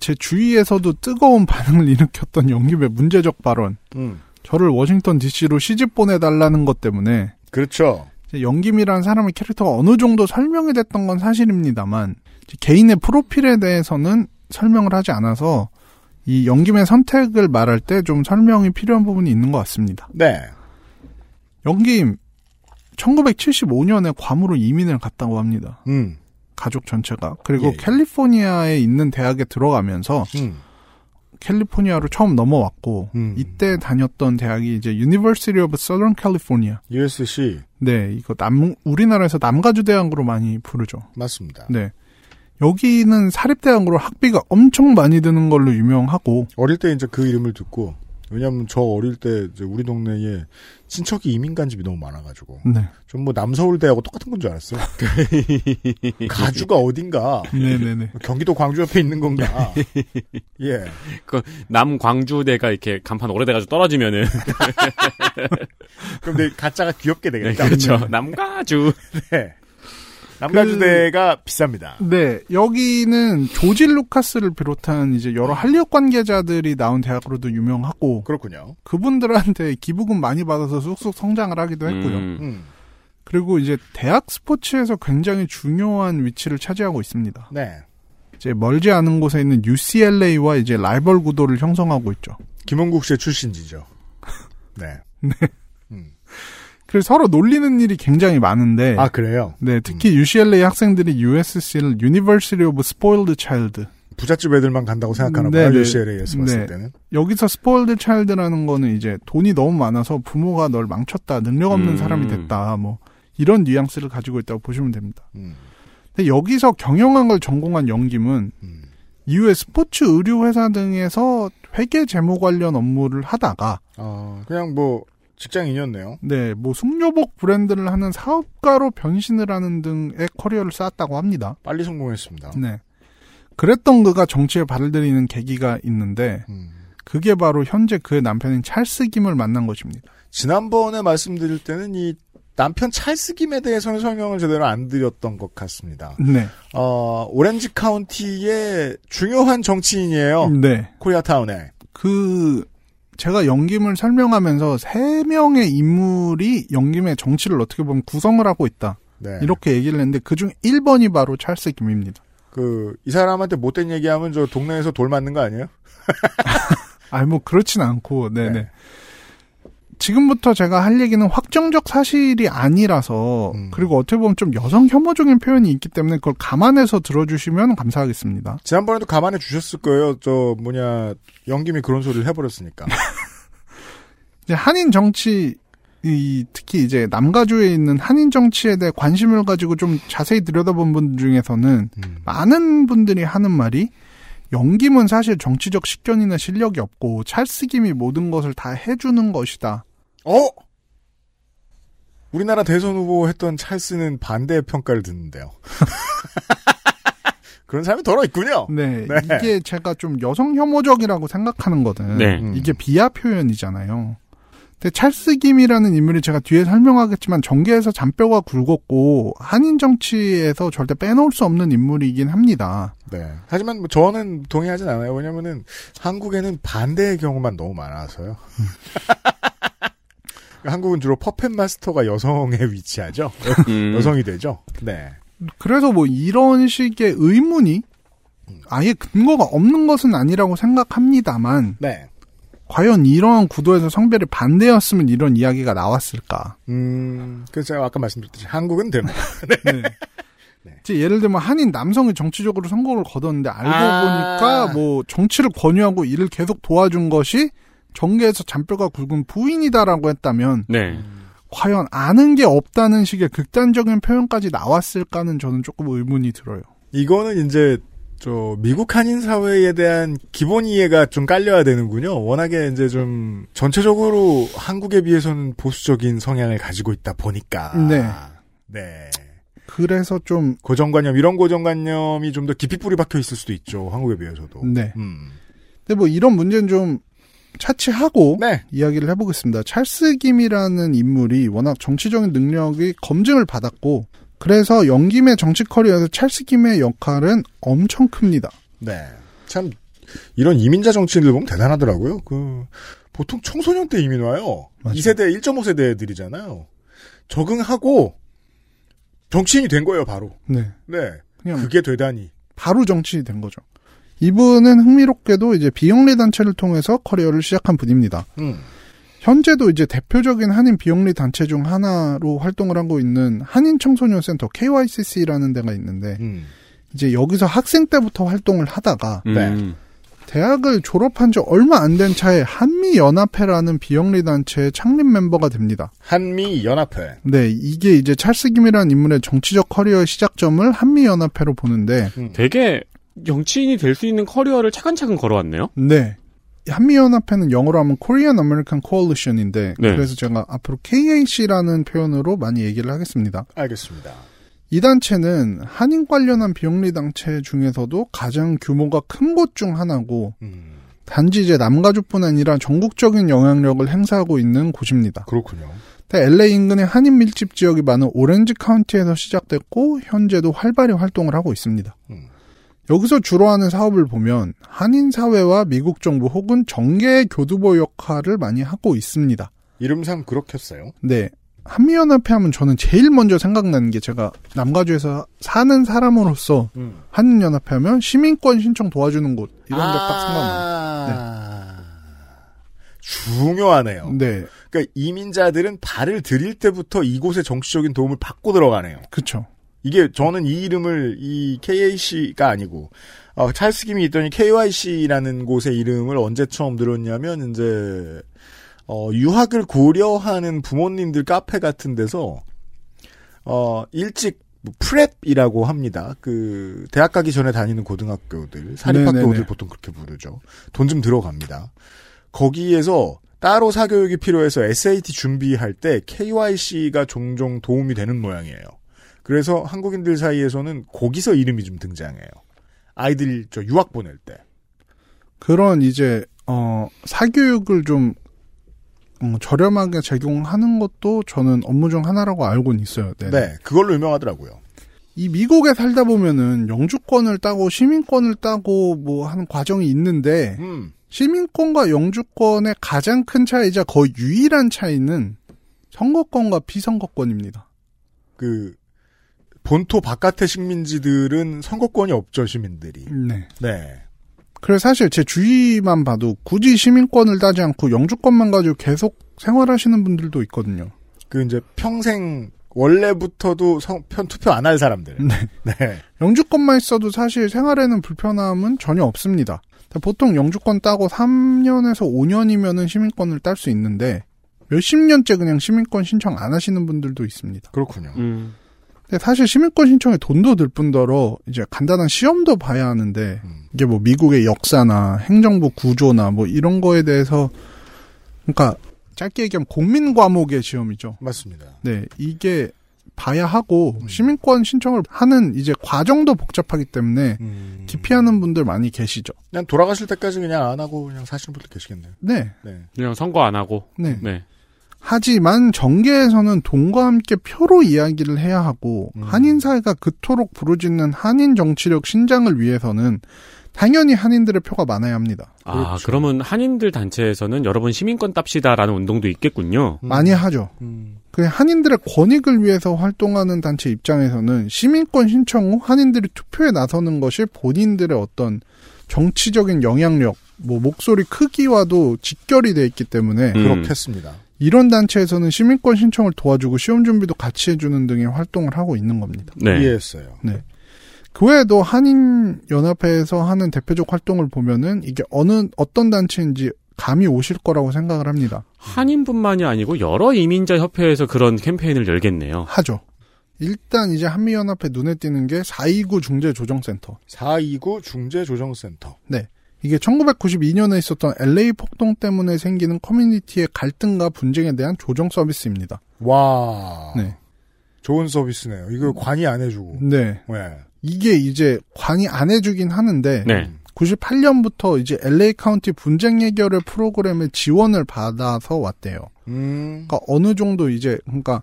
제 주위에서도 뜨거운 반응을 일으켰던 영김의 문제적 발언. 저를 워싱턴 DC로 시집 보내달라는 것 때문에. 그렇죠. 영김이라는 사람의 캐릭터가 어느 정도 설명이 됐던 건 사실입니다만 개인의 프로필에 대해서는 설명을 하지 않아서 이 영김의 선택을 말할 때 좀 설명이 필요한 부분이 있는 것 같습니다. 네. 영김 1975년에 괌으로 이민을 갔다고 합니다. 가족 전체가. 그리고 예. 캘리포니아에 있는 대학에 들어가면서 캘리포니아로 처음 넘어왔고 이때 다녔던 대학이 이제 University of Southern California. USC. 네, 이거 우리나라에서 남가주 대학으로 많이 부르죠. 맞습니다. 네. 여기는 사립대학으로 학비가 엄청 많이 드는 걸로 유명하고 어릴 때 이제 그 이름을 듣고 왜냐하면 저 어릴 때 이제 우리 동네에 친척이 이민간 집이 너무 많아가지고 네. 좀 뭐 남서울대하고 똑같은 건 줄 알았어요. 가주가 어딘가. 네네네. 경기도 광주 옆에 있는 건가. 예. 그 남광주대가 이렇게 간판 오래돼가지고 떨어지면은. 그럼 내 가짜가 귀엽게 되겠다. 네, 그렇죠. 남가주. 네. 남가주대가 비쌉니다. 네, 여기는 조지 루카스를 비롯한 이제 여러 한류 관계자들이 나온 대학으로도 유명하고 그렇군요. 그분들한테 기부금 많이 받아서 쑥쑥 성장을 하기도 했고요. 그리고 이제 대학 스포츠에서 굉장히 중요한 위치를 차지하고 있습니다. 네, 이제 멀지 않은 곳에 있는 UCLA와 이제 라이벌 구도를 형성하고 있죠. 김원국 씨의 출신지죠. 네, 네. 그래서 서로 놀리는 일이 굉장히 많은데. 아, 그래요? 네, 특히 UCLA 학생들이 USC를 University of Spoiled Child. 부잣집 애들만 간다고 생각하나 봐요, 네, UCLA에서 봤을 네. 때는. 여기서 Spoiled Child라는 거는 이제 돈이 너무 많아서 부모가 널 망쳤다, 능력 없는 사람이 됐다, 뭐, 이런 뉘앙스를 가지고 있다고 보시면 됩니다. 근데 여기서 경영한 걸 전공한 영김은 이후에 스포츠 의류회사 등에서 회계 재무 관련 업무를 하다가. 그냥 뭐, 직장인이었네요. 네, 뭐 숙녀복 브랜드를 하는 사업가로 변신을 하는 등의 커리어를 쌓았다고 합니다. 빨리 성공했습니다. 네, 그랬던 그가 정치에 발을 들이는 계기가 있는데 그게 바로 현재 그의 남편인 찰스 김을 만난 것입니다. 지난번에 말씀드릴 때는 이 남편 찰스 김에 대해서는 설명을 제대로 안 드렸던 것 같습니다. 네, 오렌지 카운티의 중요한 정치인이에요. 네, 코리아타운에. 그 제가 영김을 설명하면서 세 명의 인물이 영김의 정치를 어떻게 보면 구성을 하고 있다. 네. 이렇게 얘기를 했는데 그중 1번이 바로 찰스 김입니다. 이 사람한테 못된 얘기하면 저 동네에서 돌 맞는 거 아니에요? 아니 뭐 그렇진 않고 네네. 네. 지금부터 제가 할 얘기는 확정적 사실이 아니라서 그리고 어떻게 보면 좀 여성 혐오적인 표현이 있기 때문에 그걸 감안해서 들어주시면 감사하겠습니다. 지난번에도 감안해 주셨을 거예요. 영김이 그런 소리를 해버렸으니까. 이제 한인 정치 특히 이제 남가주에 있는 한인 정치에 대해 관심을 가지고 좀 자세히 들여다본 분 중에서는 많은 분들이 하는 말이 영김은 사실 정치적 식견이나 실력이 없고 찰스 김이 모든 것을 다 해주는 것이다. 우리나라 대선 후보 했던 찰스는 반대의 평가를 듣는데요. 그런 사람이 더러 있군요. 네, 네. 이게 제가 좀 여성 혐오적이라고 생각하는 거든 네. 이게 비하 표현이잖아요. 근데 찰스 김이라는 인물이 제가 뒤에 설명하겠지만 정계에서 잔뼈가 굵었고 한인 정치에서 절대 빼놓을 수 없는 인물이긴 합니다. 네. 하지만 뭐 저는 동의하진 않아요. 왜냐면은 한국에는 반대의 경우만 너무 많아서요. 한국은 주로 퍼펫 마스터가 여성에 위치하죠. 여성이 되죠. 네. 그래서 뭐 이런 식의 의문이 아예 근거가 없는 것은 아니라고 생각합니다만. 네. 과연 이러한 구도에서 성별이 반대였으면 이런 이야기가 나왔을까? 그래서 제가 아까 말씀드렸듯이 한국은 됩니다. 네. 네. 네. 예를 들면 한인 남성이 정치적으로 선거를 거뒀는데 알고 보니까 뭐 정치를 권유하고 이를 계속 도와준 것이 정계에서 잔뼈가 굵은 부인이다라고 했다면 네. 과연 아는 게 없다는 식의 극단적인 표현까지 나왔을까는 저는 조금 의문이 들어요. 이거는 이제 미국 한인 사회에 대한 기본 이해가 좀 깔려야 되는군요. 워낙에 이제 좀 전체적으로 한국에 비해서는 보수적인 성향을 가지고 있다 보니까. 네. 네. 그래서 좀. 이런 고정관념이 좀 더 깊이 뿌리 박혀 있을 수도 있죠. 한국에 비해서도. 네. 근데 뭐 이런 문제는 좀 차치하고. 네. 이야기를 해보겠습니다. 찰스 김이라는 인물이 워낙 정치적인 능력이 검증을 받았고. 그래서 영김의 정치 커리어에서 찰스 김의 역할은 엄청 큽니다. 네, 참 이런 이민자 정치인들 보면 대단하더라고요. 보통 청소년 때 이민 와요. 맞아요. 2세대, 1.5세대들이잖아요. 적응하고 정치인이 된 거예요, 바로. 네, 네, 그냥 그게 되다니. 바로 정치인이 된 거죠. 이분은 흥미롭게도 이제 비영리 단체를 통해서 커리어를 시작한 분입니다. 현재도 이제 대표적인 한인 비영리 단체 중 하나로 활동을 하고 있는 한인 청소년 센터 KYCC라는 데가 있는데 이제 여기서 학생 때부터 활동을 하다가 대학을 졸업한 지 얼마 안 된 차에 한미연합회라는 비영리 단체의 창립 멤버가 됩니다. 한미연합회. 네, 이게 이제 찰스 김이라는 인물의 정치적 커리어의 시작점을 한미연합회로 보는데 되게 정치인이 될 수 있는 커리어를 차근차근 걸어왔네요. 네. 한미연합회는 영어로 하면 Korean American Coalition인데 네. 그래서 제가 앞으로 KAC라는 표현으로 많이 얘기를 하겠습니다. 알겠습니다. 이 단체는 한인 관련한 비영리 단체 중에서도 가장 규모가 큰 곳 중 하나고 단지 이제 남가주뿐 아니라 전국적인 영향력을 행사하고 있는 곳입니다. 그렇군요. LA 인근의 한인 밀집 지역이 많은 오렌지 카운티에서 시작됐고 현재도 활발히 활동을 하고 있습니다. 여기서 주로 하는 사업을 보면 한인 사회와 미국 정부 혹은 정계의 교두보 역할을 많이 하고 있습니다. 이름상 그렇겠어요? 네. 한미연합회 하면 저는 제일 먼저 생각나는 게 제가 남가주에서 사는 사람으로서 한인연합회 하면 시민권 신청 도와주는 곳 이런 게 딱 생각나요. 네. 중요하네요. 네. 그러니까 이민자들은 발을 들일 때부터 이곳의 정치적인 도움을 받고 들어가네요. 그렇죠. 이게 저는 이 이름을 이 KAC가 아니고 찰스 김이 있더니 KYC라는 곳의 이름을 언제 처음 들었냐면 이제 유학을 고려하는 부모님들 카페 같은 데서 일찍 프랩이라고 합니다. 대학 가기 전에 다니는 고등학교들 사립학교들 보통 그렇게 부르죠. 돈 좀 들어갑니다. 거기에서 따로 사교육이 필요해서 SAT 준비할 때 KYC가 종종 도움이 되는 모양이에요. 그래서 한국인들 사이에서는 거기서 이름이 좀 등장해요. 아이들 유학 보낼 때. 그런 이제 사교육을 좀 저렴하게 제공하는 것도 저는 업무 중 하나라고 알고는 있어요. 네네. 네. 그걸로 유명하더라고요. 이 미국에 살다 보면은 영주권을 따고 시민권을 따고 뭐 하는 과정이 있는데 시민권과 영주권의 가장 큰 차이자 거의 유일한 차이는 선거권과 비선거권입니다. 그 본토 바깥의 식민지들은 선거권이 없죠, 시민들이. 네. 네. 그래서 사실 제 주위만 봐도 굳이 시민권을 따지 않고 영주권만 가지고 계속 생활하시는 분들도 있거든요. 그 이제 평생 원래부터도 투표 안 할 사람들. 네. 네. 영주권만 있어도 사실 생활에는 불편함은 전혀 없습니다. 보통 영주권 따고 3년에서 5년이면은 시민권을 딸 수 있는데 몇십 년째 그냥 시민권 신청 안 하시는 분들도 있습니다. 그렇군요. 근데 사실 시민권 신청에 돈도 들 뿐더러 이제 간단한 시험도 봐야 하는데 이게 뭐 미국의 역사나 행정부 구조나 뭐 이런 거에 대해서 그러니까 짧게 얘기하면 공민 과목의 시험이죠. 맞습니다. 네, 이게 봐야 하고 시민권 신청을 하는 이제 과정도 복잡하기 때문에 기피하는 분들 많이 계시죠. 그냥 돌아가실 때까지 그냥 안 하고 그냥 사시는 분들 계시겠네요. 네, 네. 그냥 선거 안 하고. 네. 네. 하지만 정계에서는 돈과 함께 표로 이야기를 해야 하고 한인 사회가 그토록 부르짖는 한인 정치력 신장을 위해서는 당연히 한인들의 표가 많아야 합니다. 아, 그렇죠. 그러면 한인들 단체에서는 여러분 시민권 땁시다라는 운동도 있겠군요. 많이 하죠. 한인들의 권익을 위해서 활동하는 단체 입장에서는 시민권 신청 후 한인들이 투표에 나서는 것이 본인들의 어떤 정치적인 영향력, 뭐 목소리 크기와도 직결이 돼 있기 때문에 그렇겠습니다. 이런 단체에서는 시민권 신청을 도와주고 시험 준비도 같이 해주는 등의 활동을 하고 있는 겁니다. 네. 이해했어요. 네. 그 외에도 한인연합회에서 하는 대표적 활동을 보면은 이게 어떤 단체인지 감이 오실 거라고 생각을 합니다. 한인뿐만이 아니고 여러 이민자 협회에서 그런 캠페인을 열겠네요. 하죠. 일단 이제 한미연합회 눈에 띄는 게 429 중재조정센터. 429 중재조정센터. 네. 이게 1992년에 있었던 LA 폭동 때문에 생기는 커뮤니티의 갈등과 분쟁에 대한 조정 서비스입니다. 와. 네. 좋은 서비스네요. 이거 관이 안 해주고. 네. 네. 이게 이제 관이 안 해주긴 하는데 네. 98년부터 이제 LA 카운티 분쟁 해결의 프로그램에 지원을 받아서 왔대요. 그러니까 어느 정도 이제 그러니까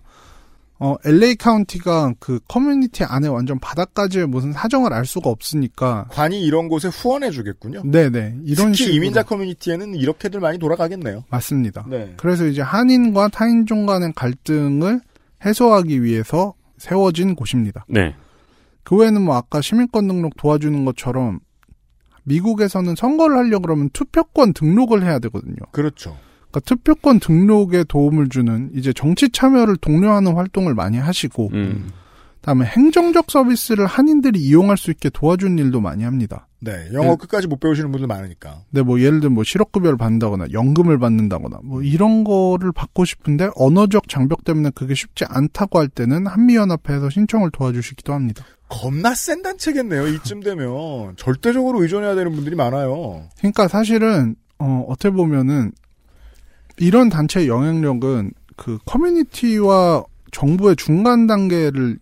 LA 카운티가 그 커뮤니티 안에 완전 바닥까지의 무슨 사정을 알 수가 없으니까 관이 이런 곳에 후원해주겠군요. 네네. 이런 특히 식으로. 이민자 커뮤니티에는 이렇게들 많이 돌아가겠네요. 맞습니다. 네. 그래서 이제 한인과 타인종 간의 갈등을 해소하기 위해서 세워진 곳입니다. 네. 그 외에는 뭐 아까 시민권 등록 도와주는 것처럼 미국에서는 선거를 하려고 그러면 투표권 등록을 해야 되거든요. 그렇죠. 그러니까 투표권 등록에 도움을 주는 이제 정치 참여를 독려하는 활동을 많이 하시고 그다음에 행정적 서비스를 한인들이 이용할 수 있게 도와주는 일도 많이 합니다. 네, 영어 끝까지 못 배우시는 분들 많으니까. 네, 뭐 예를 들면 뭐 실업급여를 받는다거나 연금을 받는다거나 뭐 이런 거를 받고 싶은데 언어적 장벽 때문에 그게 쉽지 않다고 할 때는 한미연합회에서 신청을 도와주시기도 합니다. 겁나 센 단체겠네요. 이쯤 되면 절대적으로 의존해야 되는 분들이 많아요. 그러니까 사실은 어떻게 보면은 이런 단체의 영향력은 그 커뮤니티와 정부의 중간 단계를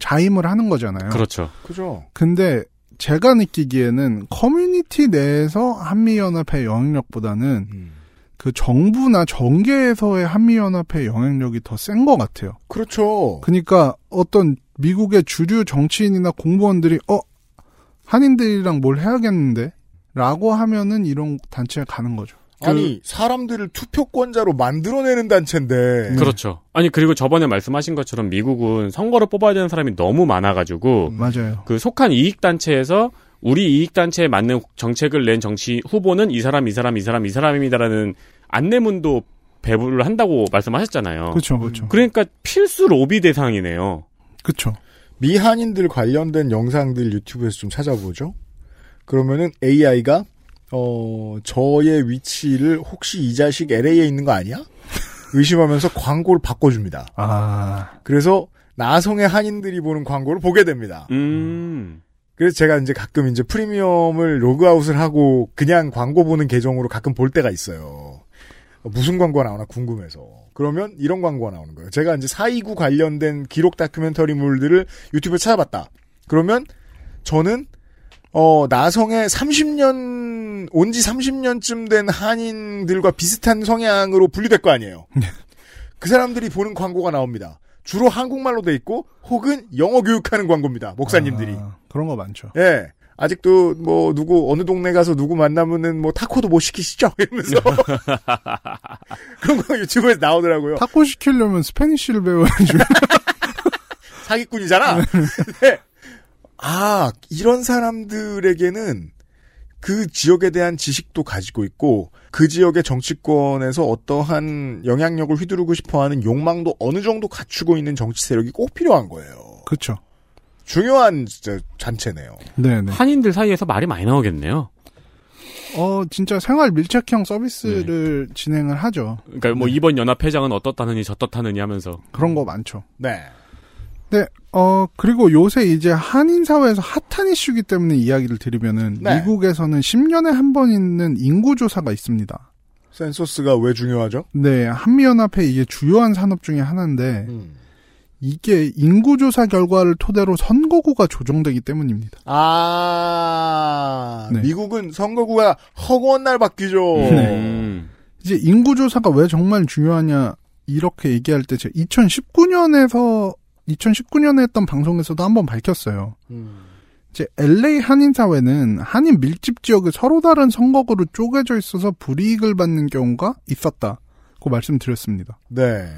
자임을 하는 거잖아요. 그렇죠. 그죠. 근데 제가 느끼기에는 커뮤니티 내에서 한미연합회 영향력보다는 그 정부나 정계에서의 한미연합회 영향력이 더 센 것 같아요. 그렇죠. 그러니까 어떤 미국의 주류 정치인이나 공무원들이 한인들이랑 뭘 해야겠는데? 라고 하면은 이런 단체에 가는 거죠. 아니 사람들을 투표권자로 만들어내는 단체인데. 그렇죠. 아니 그리고 저번에 말씀하신 것처럼 미국은 선거를 뽑아야 되는 사람이 너무 많아가지고 맞아요. 그 속한 이익단체에서 우리 이익단체에 맞는 정책을 낸 정치 후보는 이 사람입니다라는 안내문도 배부를 한다고 말씀하셨잖아요. 그렇죠, 그렇죠. 그러니까 필수 로비 대상이네요. 그렇죠. 미한인들 관련된 영상들 유튜브에서 좀 찾아보죠. 그러면은 AI가 저의 위치를 혹시 이 자식 LA에 있는 거 아니야? 의심하면서 광고를 바꿔줍니다. 아. 그래서 나성의 한인들이 보는 광고를 보게 됩니다. 그래서 제가 이제 가끔 이제 프리미엄을 로그아웃을 하고 그냥 광고 보는 계정으로 가끔 볼 때가 있어요. 무슨 광고가 나오나 궁금해서. 그러면 이런 광고가 나오는 거예요. 제가 이제 429 관련된 기록 다큐멘터리물들을 유튜브에 찾아봤다. 그러면 저는 나성에 30년, 온지 30년쯤 된 한인들과 비슷한 성향으로 분류될 거 아니에요. 그 사람들이 보는 광고가 나옵니다. 주로 한국말로 돼 있고 혹은 영어 교육하는 광고입니다. 목사님들이. 아, 그런 거 많죠. 예. 아직도 뭐 누구 어느 동네 가서 누구 만나면은 뭐 타코도 못 시키시죠? 이러면서 그런 거 유튜브에서 나오더라고요. 타코 시키려면 스페니쉬를 배워야죠. 사기꾼이잖아. 네. 아, 이런 사람들에게는 그 지역에 대한 지식도 가지고 있고 그 지역의 정치권에서 어떠한 영향력을 휘두르고 싶어하는 욕망도 어느 정도 갖추고 있는 정치 세력이 꼭 필요한 거예요. 그렇죠. 중요한 진짜 잔체네요. 네네. 한인들 사이에서 말이 많이 나오겠네요. 진짜 생활 밀착형 서비스를 네. 진행을 하죠. 그러니까 뭐 네. 이번 연합회장은 어떻다느니 저떻다느니 하면서 그런 거 많죠. 네. 네. 그리고 요새 이제 한인 사회에서 핫한 이슈이기 때문에 이야기를 드리면은 네. 미국에서는 10년에 한 번 있는 인구 조사가 있습니다. 센서스가 왜 중요하죠? 네. 한미연합회 이게 주요한 산업 중에 하나인데 이게 인구조사 결과를 토대로 선거구가 조정되기 때문입니다. 아, 네. 미국은 선거구가 허구한 날 바뀌죠. 네. 이제 인구조사가 왜 정말 중요하냐 이렇게 얘기할 때 제가 2019년에 했던 방송에서도 한번 밝혔어요. 이제 LA 한인사회는 한인 밀집 지역이 서로 다른 선거구로 쪼개져 있어서 불이익을 받는 경우가 있었다고 말씀드렸습니다. 네.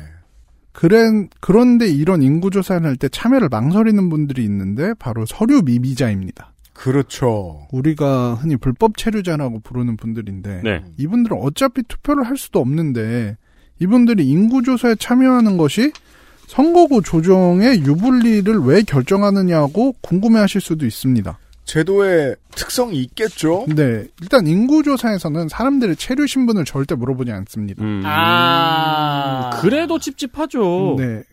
그런데 이런 인구조사를 할 때 참여를 망설이는 분들이 있는데 바로 서류 미비자입니다. 그렇죠. 우리가 흔히 불법 체류자라고 부르는 분들인데 네. 이분들은 어차피 투표를 할 수도 없는데 이분들이 인구조사에 참여하는 것이 선거구 조정의 유불리를 왜 결정하느냐고 궁금해하실 수도 있습니다. 제도의 특성이 있겠죠? 네. 일단 인구조사에서는 사람들의 체류 신분을 절대 물어보지 않습니다. 그래도 찝찝하죠. 네.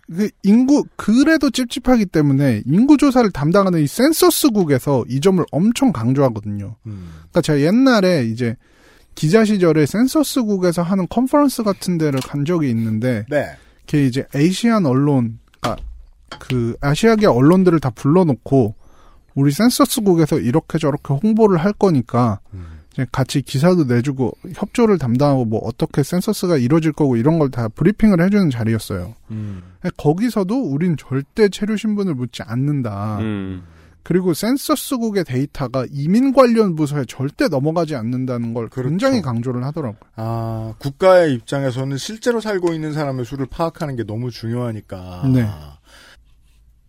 그래도 찝찝하기 때문에 인구조사를 담당하는 이 센서스국에서 이 점을 엄청 강조하거든요. 그러니까 제가 옛날에 이제 기자 시절에 센서스국에서 하는 컨퍼런스 같은 데를 간 적이 있는데, 네. 그게 이제 아시안 언론, 그 아시아계 언론들을 다 불러놓고, 우리 센서스국에서 이렇게 저렇게 홍보를 할 거니까 이제 같이 기사도 내주고 협조를 담당하고 뭐 어떻게 센서스가 이루어질 거고 이런 걸 다 브리핑을 해주는 자리였어요. 거기서도 우린 절대 체류 신분을 묻지 않는다. 그리고 센서스국의 데이터가 이민 관련 부서에 절대 넘어가지 않는다는 걸 그렇죠. 굉장히 강조를 하더라고요. 아, 국가의 입장에서는 실제로 살고 있는 사람의 수를 파악하는 게 너무 중요하니까. 네.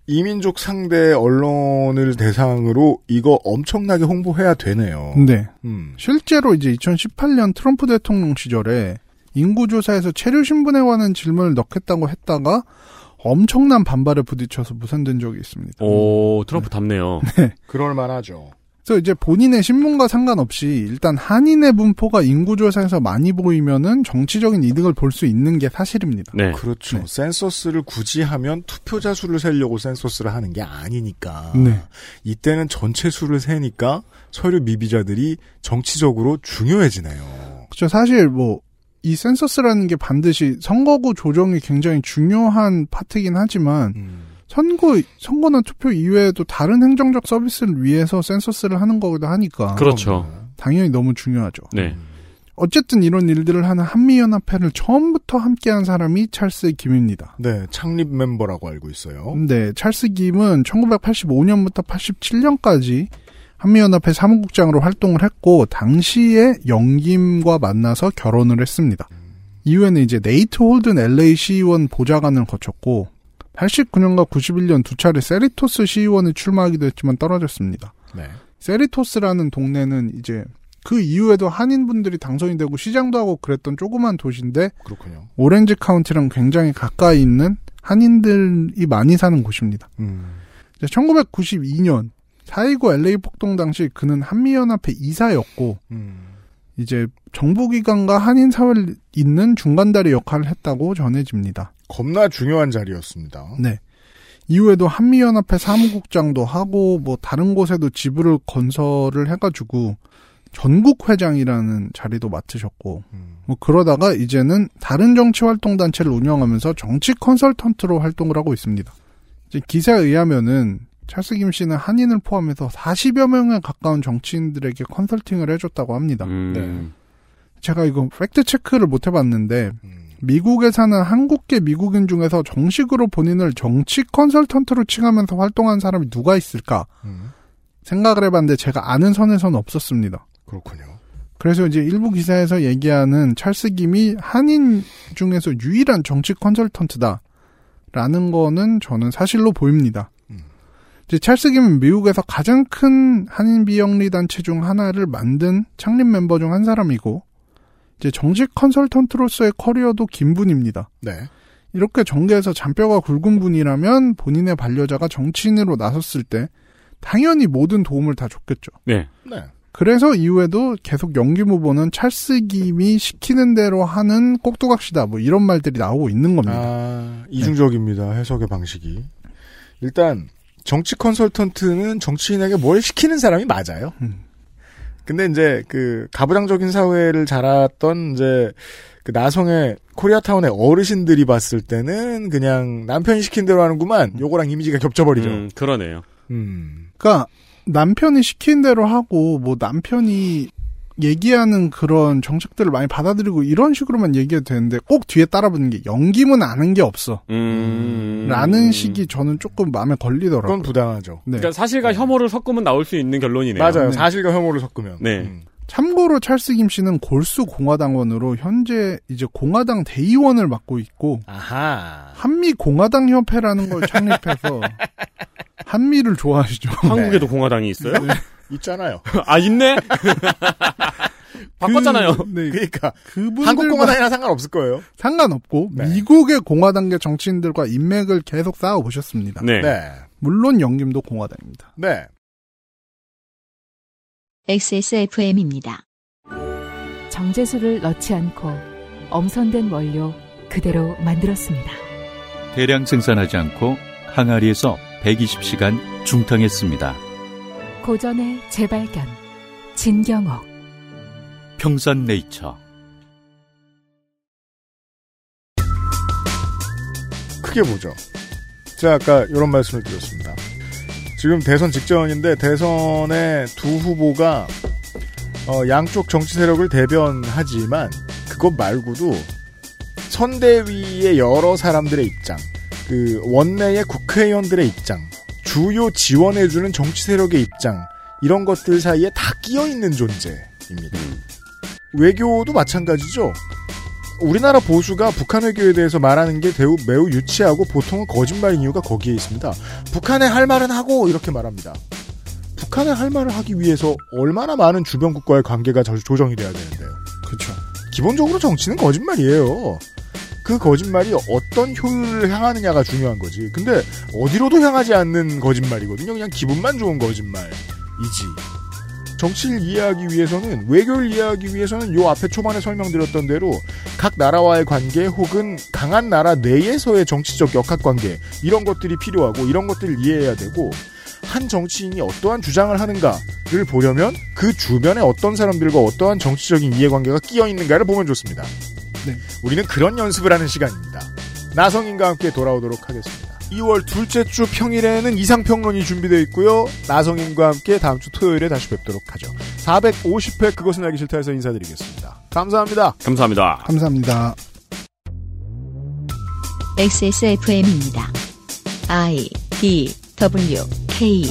이민족 상대 언론을 대상으로 이거 엄청나게 홍보해야 되네요. 네. 실제로 이제 2018년 트럼프 대통령 시절에 인구조사에서 체류 신분에 관한 질문을 넣겠다고 했다가 엄청난 반발에 부딪혀서 무산된 적이 있습니다. 오, 트럼프 답네요. 네. 그럴만하죠. 그래서 이제 본인의 신문과 상관없이 일단 한인의 분포가 인구조사에서 많이 보이면은 정치적인 이득을 볼 수 있는 게 사실입니다. 네. 그렇죠. 네. 센서스를 굳이 하면 투표자 수를 세려고 센서스를 하는 게 아니니까. 네. 이때는 전체 수를 세니까 서류 미비자들이 정치적으로 중요해지네요. 그렇죠. 사실 뭐 이 센서스라는 게 반드시 선거구 조정이 굉장히 중요한 파트이긴 하지만 선거나 투표 이외에도 다른 행정적 서비스를 위해서 센서스를 하는 거기도 하니까. 그렇죠. 당연히 너무 중요하죠. 네. 어쨌든 이런 일들을 하는 한미연합회를 처음부터 함께한 사람이 찰스 김입니다. 네, 창립 멤버라고 알고 있어요. 네, 찰스 김은 1985년부터 87년까지 한미연합회 사무국장으로 활동을 했고 당시에 영김과 만나서 결혼을 했습니다. 이후에는 이제 네이트 홀든 LA 시의원 보좌관을 거쳤고 89년과 91년 두 차례 세리토스 시의원에 출마하기도 했지만 떨어졌습니다. 네. 세리토스라는 동네는 이제 그 이후에도 한인분들이 당선이 되고 시장도 하고 그랬던 조그만 도시인데 그렇군요. 오렌지 카운티랑 굉장히 가까이 있는 한인들이 많이 사는 곳입니다. 1992년 4.19 LA 폭동 당시 그는 한미연합회 이사였고 이제 정부기관과 한인사회를 잇는 중간다리 역할을 했다고 전해집니다. 겁나 중요한 자리였습니다. 네. 이후에도 한미연합회 사무국장도 하고 뭐 다른 곳에도 지부를 건설을 해가지고 전국회장이라는 자리도 맡으셨고 뭐 그러다가 이제는 다른 정치활동단체를 운영하면서 정치 컨설턴트로 활동을 하고 있습니다. 이제 기사에 의하면은 찰스 김 씨는 한인을 포함해서 40여 명에 가까운 정치인들에게 컨설팅을 해줬다고 합니다. 네. 제가 이거 팩트체크를 못 해봤는데 미국에 사는 한국계 미국인 중에서 정식으로 본인을 정치 컨설턴트로 칭하면서 활동한 사람이 누가 있을까 생각을 해봤는데 제가 아는 선에서는 없었습니다. 그렇군요. 그래서 이제 일부 기사에서 얘기하는 찰스 김이 한인 중에서 유일한 정치 컨설턴트다라는 거는 저는 사실로 보입니다. 이제 찰스 김은 미국에서 가장 큰 한인 비영리 단체 중 하나를 만든 창립 멤버 중 한 사람이고 이제 정식 컨설턴트로서의 커리어도 긴 분입니다. 네. 이렇게 정계에서 잔뼈가 굵은 분이라면 본인의 반려자가 정치인으로 나섰을 때 당연히 모든 도움을 다 줬겠죠. 네. 네. 그래서 이후에도 계속 영김 후보는 찰스 김이 시키는 대로 하는 꼭두각시다 뭐 이런 말들이 나오고 있는 겁니다. 아, 이중적입니다. 네. 해석의 방식이. 일단 정치 컨설턴트는 정치인에게 뭘 시키는 사람이 맞아요. 근데 이제 그 가부장적인 사회를 자랐던 이제 그 나성의 코리아타운의 어르신들이 봤을 때는 그냥 남편이 시킨 대로 하는구만. 요거랑 이미지가 겹쳐버리죠. 그러네요. 그러니까 남편이 시킨 대로 하고 뭐 남편이 얘기하는 그런 정책들을 많이 받아들이고 이런 식으로만 얘기해도 되는데 꼭 뒤에 따라붙는 게 영김은 아는 게 없어 라는 식이 저는 조금 마음에 걸리더라고요. 그건 부당하죠. 네. 그러니까 사실과 혐오를 섞으면 나올 수 있는 결론이네요. 맞아요. 네. 사실과 혐오를 섞으면. 네. 참고로 찰스 김 씨는 골수 공화당원으로 현재 이제 공화당 대의원을 맡고 있고 아하. 한미 공화당 협회라는 걸 창립해서 한미를 좋아하시죠. 한국에도 네. 공화당이 있어요? 네. 있잖아요. 아, 있네? 바꿨잖아요. 네. 그러니까. 한국 공화당이랑 상관없을 거예요. 상관없고, 네. 미국의 공화당계 정치인들과 인맥을 계속 쌓아오셨습니다. 네. 네. 물론 영김도 공화당입니다. 네. XSFM입니다. 정제수를 넣지 않고 엄선된 원료 그대로 만들었습니다. 대량 생산하지 않고 항아리에서 120시간 중탕했습니다. 고전의 재발견 진경옥 평산네이처. 크게 보죠. 제가 아까 이런 말씀을 드렸습니다. 지금 대선 직전인데 대선의 두 후보가 양쪽 정치 세력을 대변하지만 그것 말고도 선대위의 여러 사람들의 입장, 그 원내의 국회의원들의 입장, 주요 지원해주는 정치 세력의 입장, 이런 것들 사이에 다 끼어있는 존재입니다. 외교도 마찬가지죠. 우리나라 보수가 북한 외교에 대해서 말하는 게 매우 유치하고 보통은 거짓말인 이유가 거기에 있습니다. 북한에 할 말은 하고 이렇게 말합니다. 북한에 할 말을 하기 위해서 얼마나 많은 주변국과의 관계가 조정이 돼야 되는데요. 그렇죠. 기본적으로 정치는 거짓말이에요. 그 거짓말이 어떤 효율을 향하느냐가 중요한 거지. 근데 어디로도 향하지 않는 거짓말이거든요. 그냥 기분만 좋은 거짓말이지. 정치를 이해하기 위해서는, 외교를 이해하기 위해서는 요 앞에 초반에 설명드렸던 대로 각 나라와의 관계 혹은 강한 나라 내에서의 정치적 역학관계, 이런 것들이 필요하고 이런 것들을 이해해야 되고, 한 정치인이 어떠한 주장을 하는가를 보려면 그 주변에 어떤 사람들과 어떠한 정치적인 이해관계가 끼어있는가를 보면 좋습니다. 네. 우리는 그런 연습을 하는 시간입니다. 나성인과 함께 돌아오도록 하겠습니다. 2월 둘째 주 평일에는 이상평론이 준비되어 있고요. 나성인과 함께 다음 주 토요일에 다시 뵙도록 하죠. 450회 그것은 알기 싫다에서 인사드리겠습니다. 감사합니다. 감사합니다. 감사합니다. XSFM입니다. I, D, W, K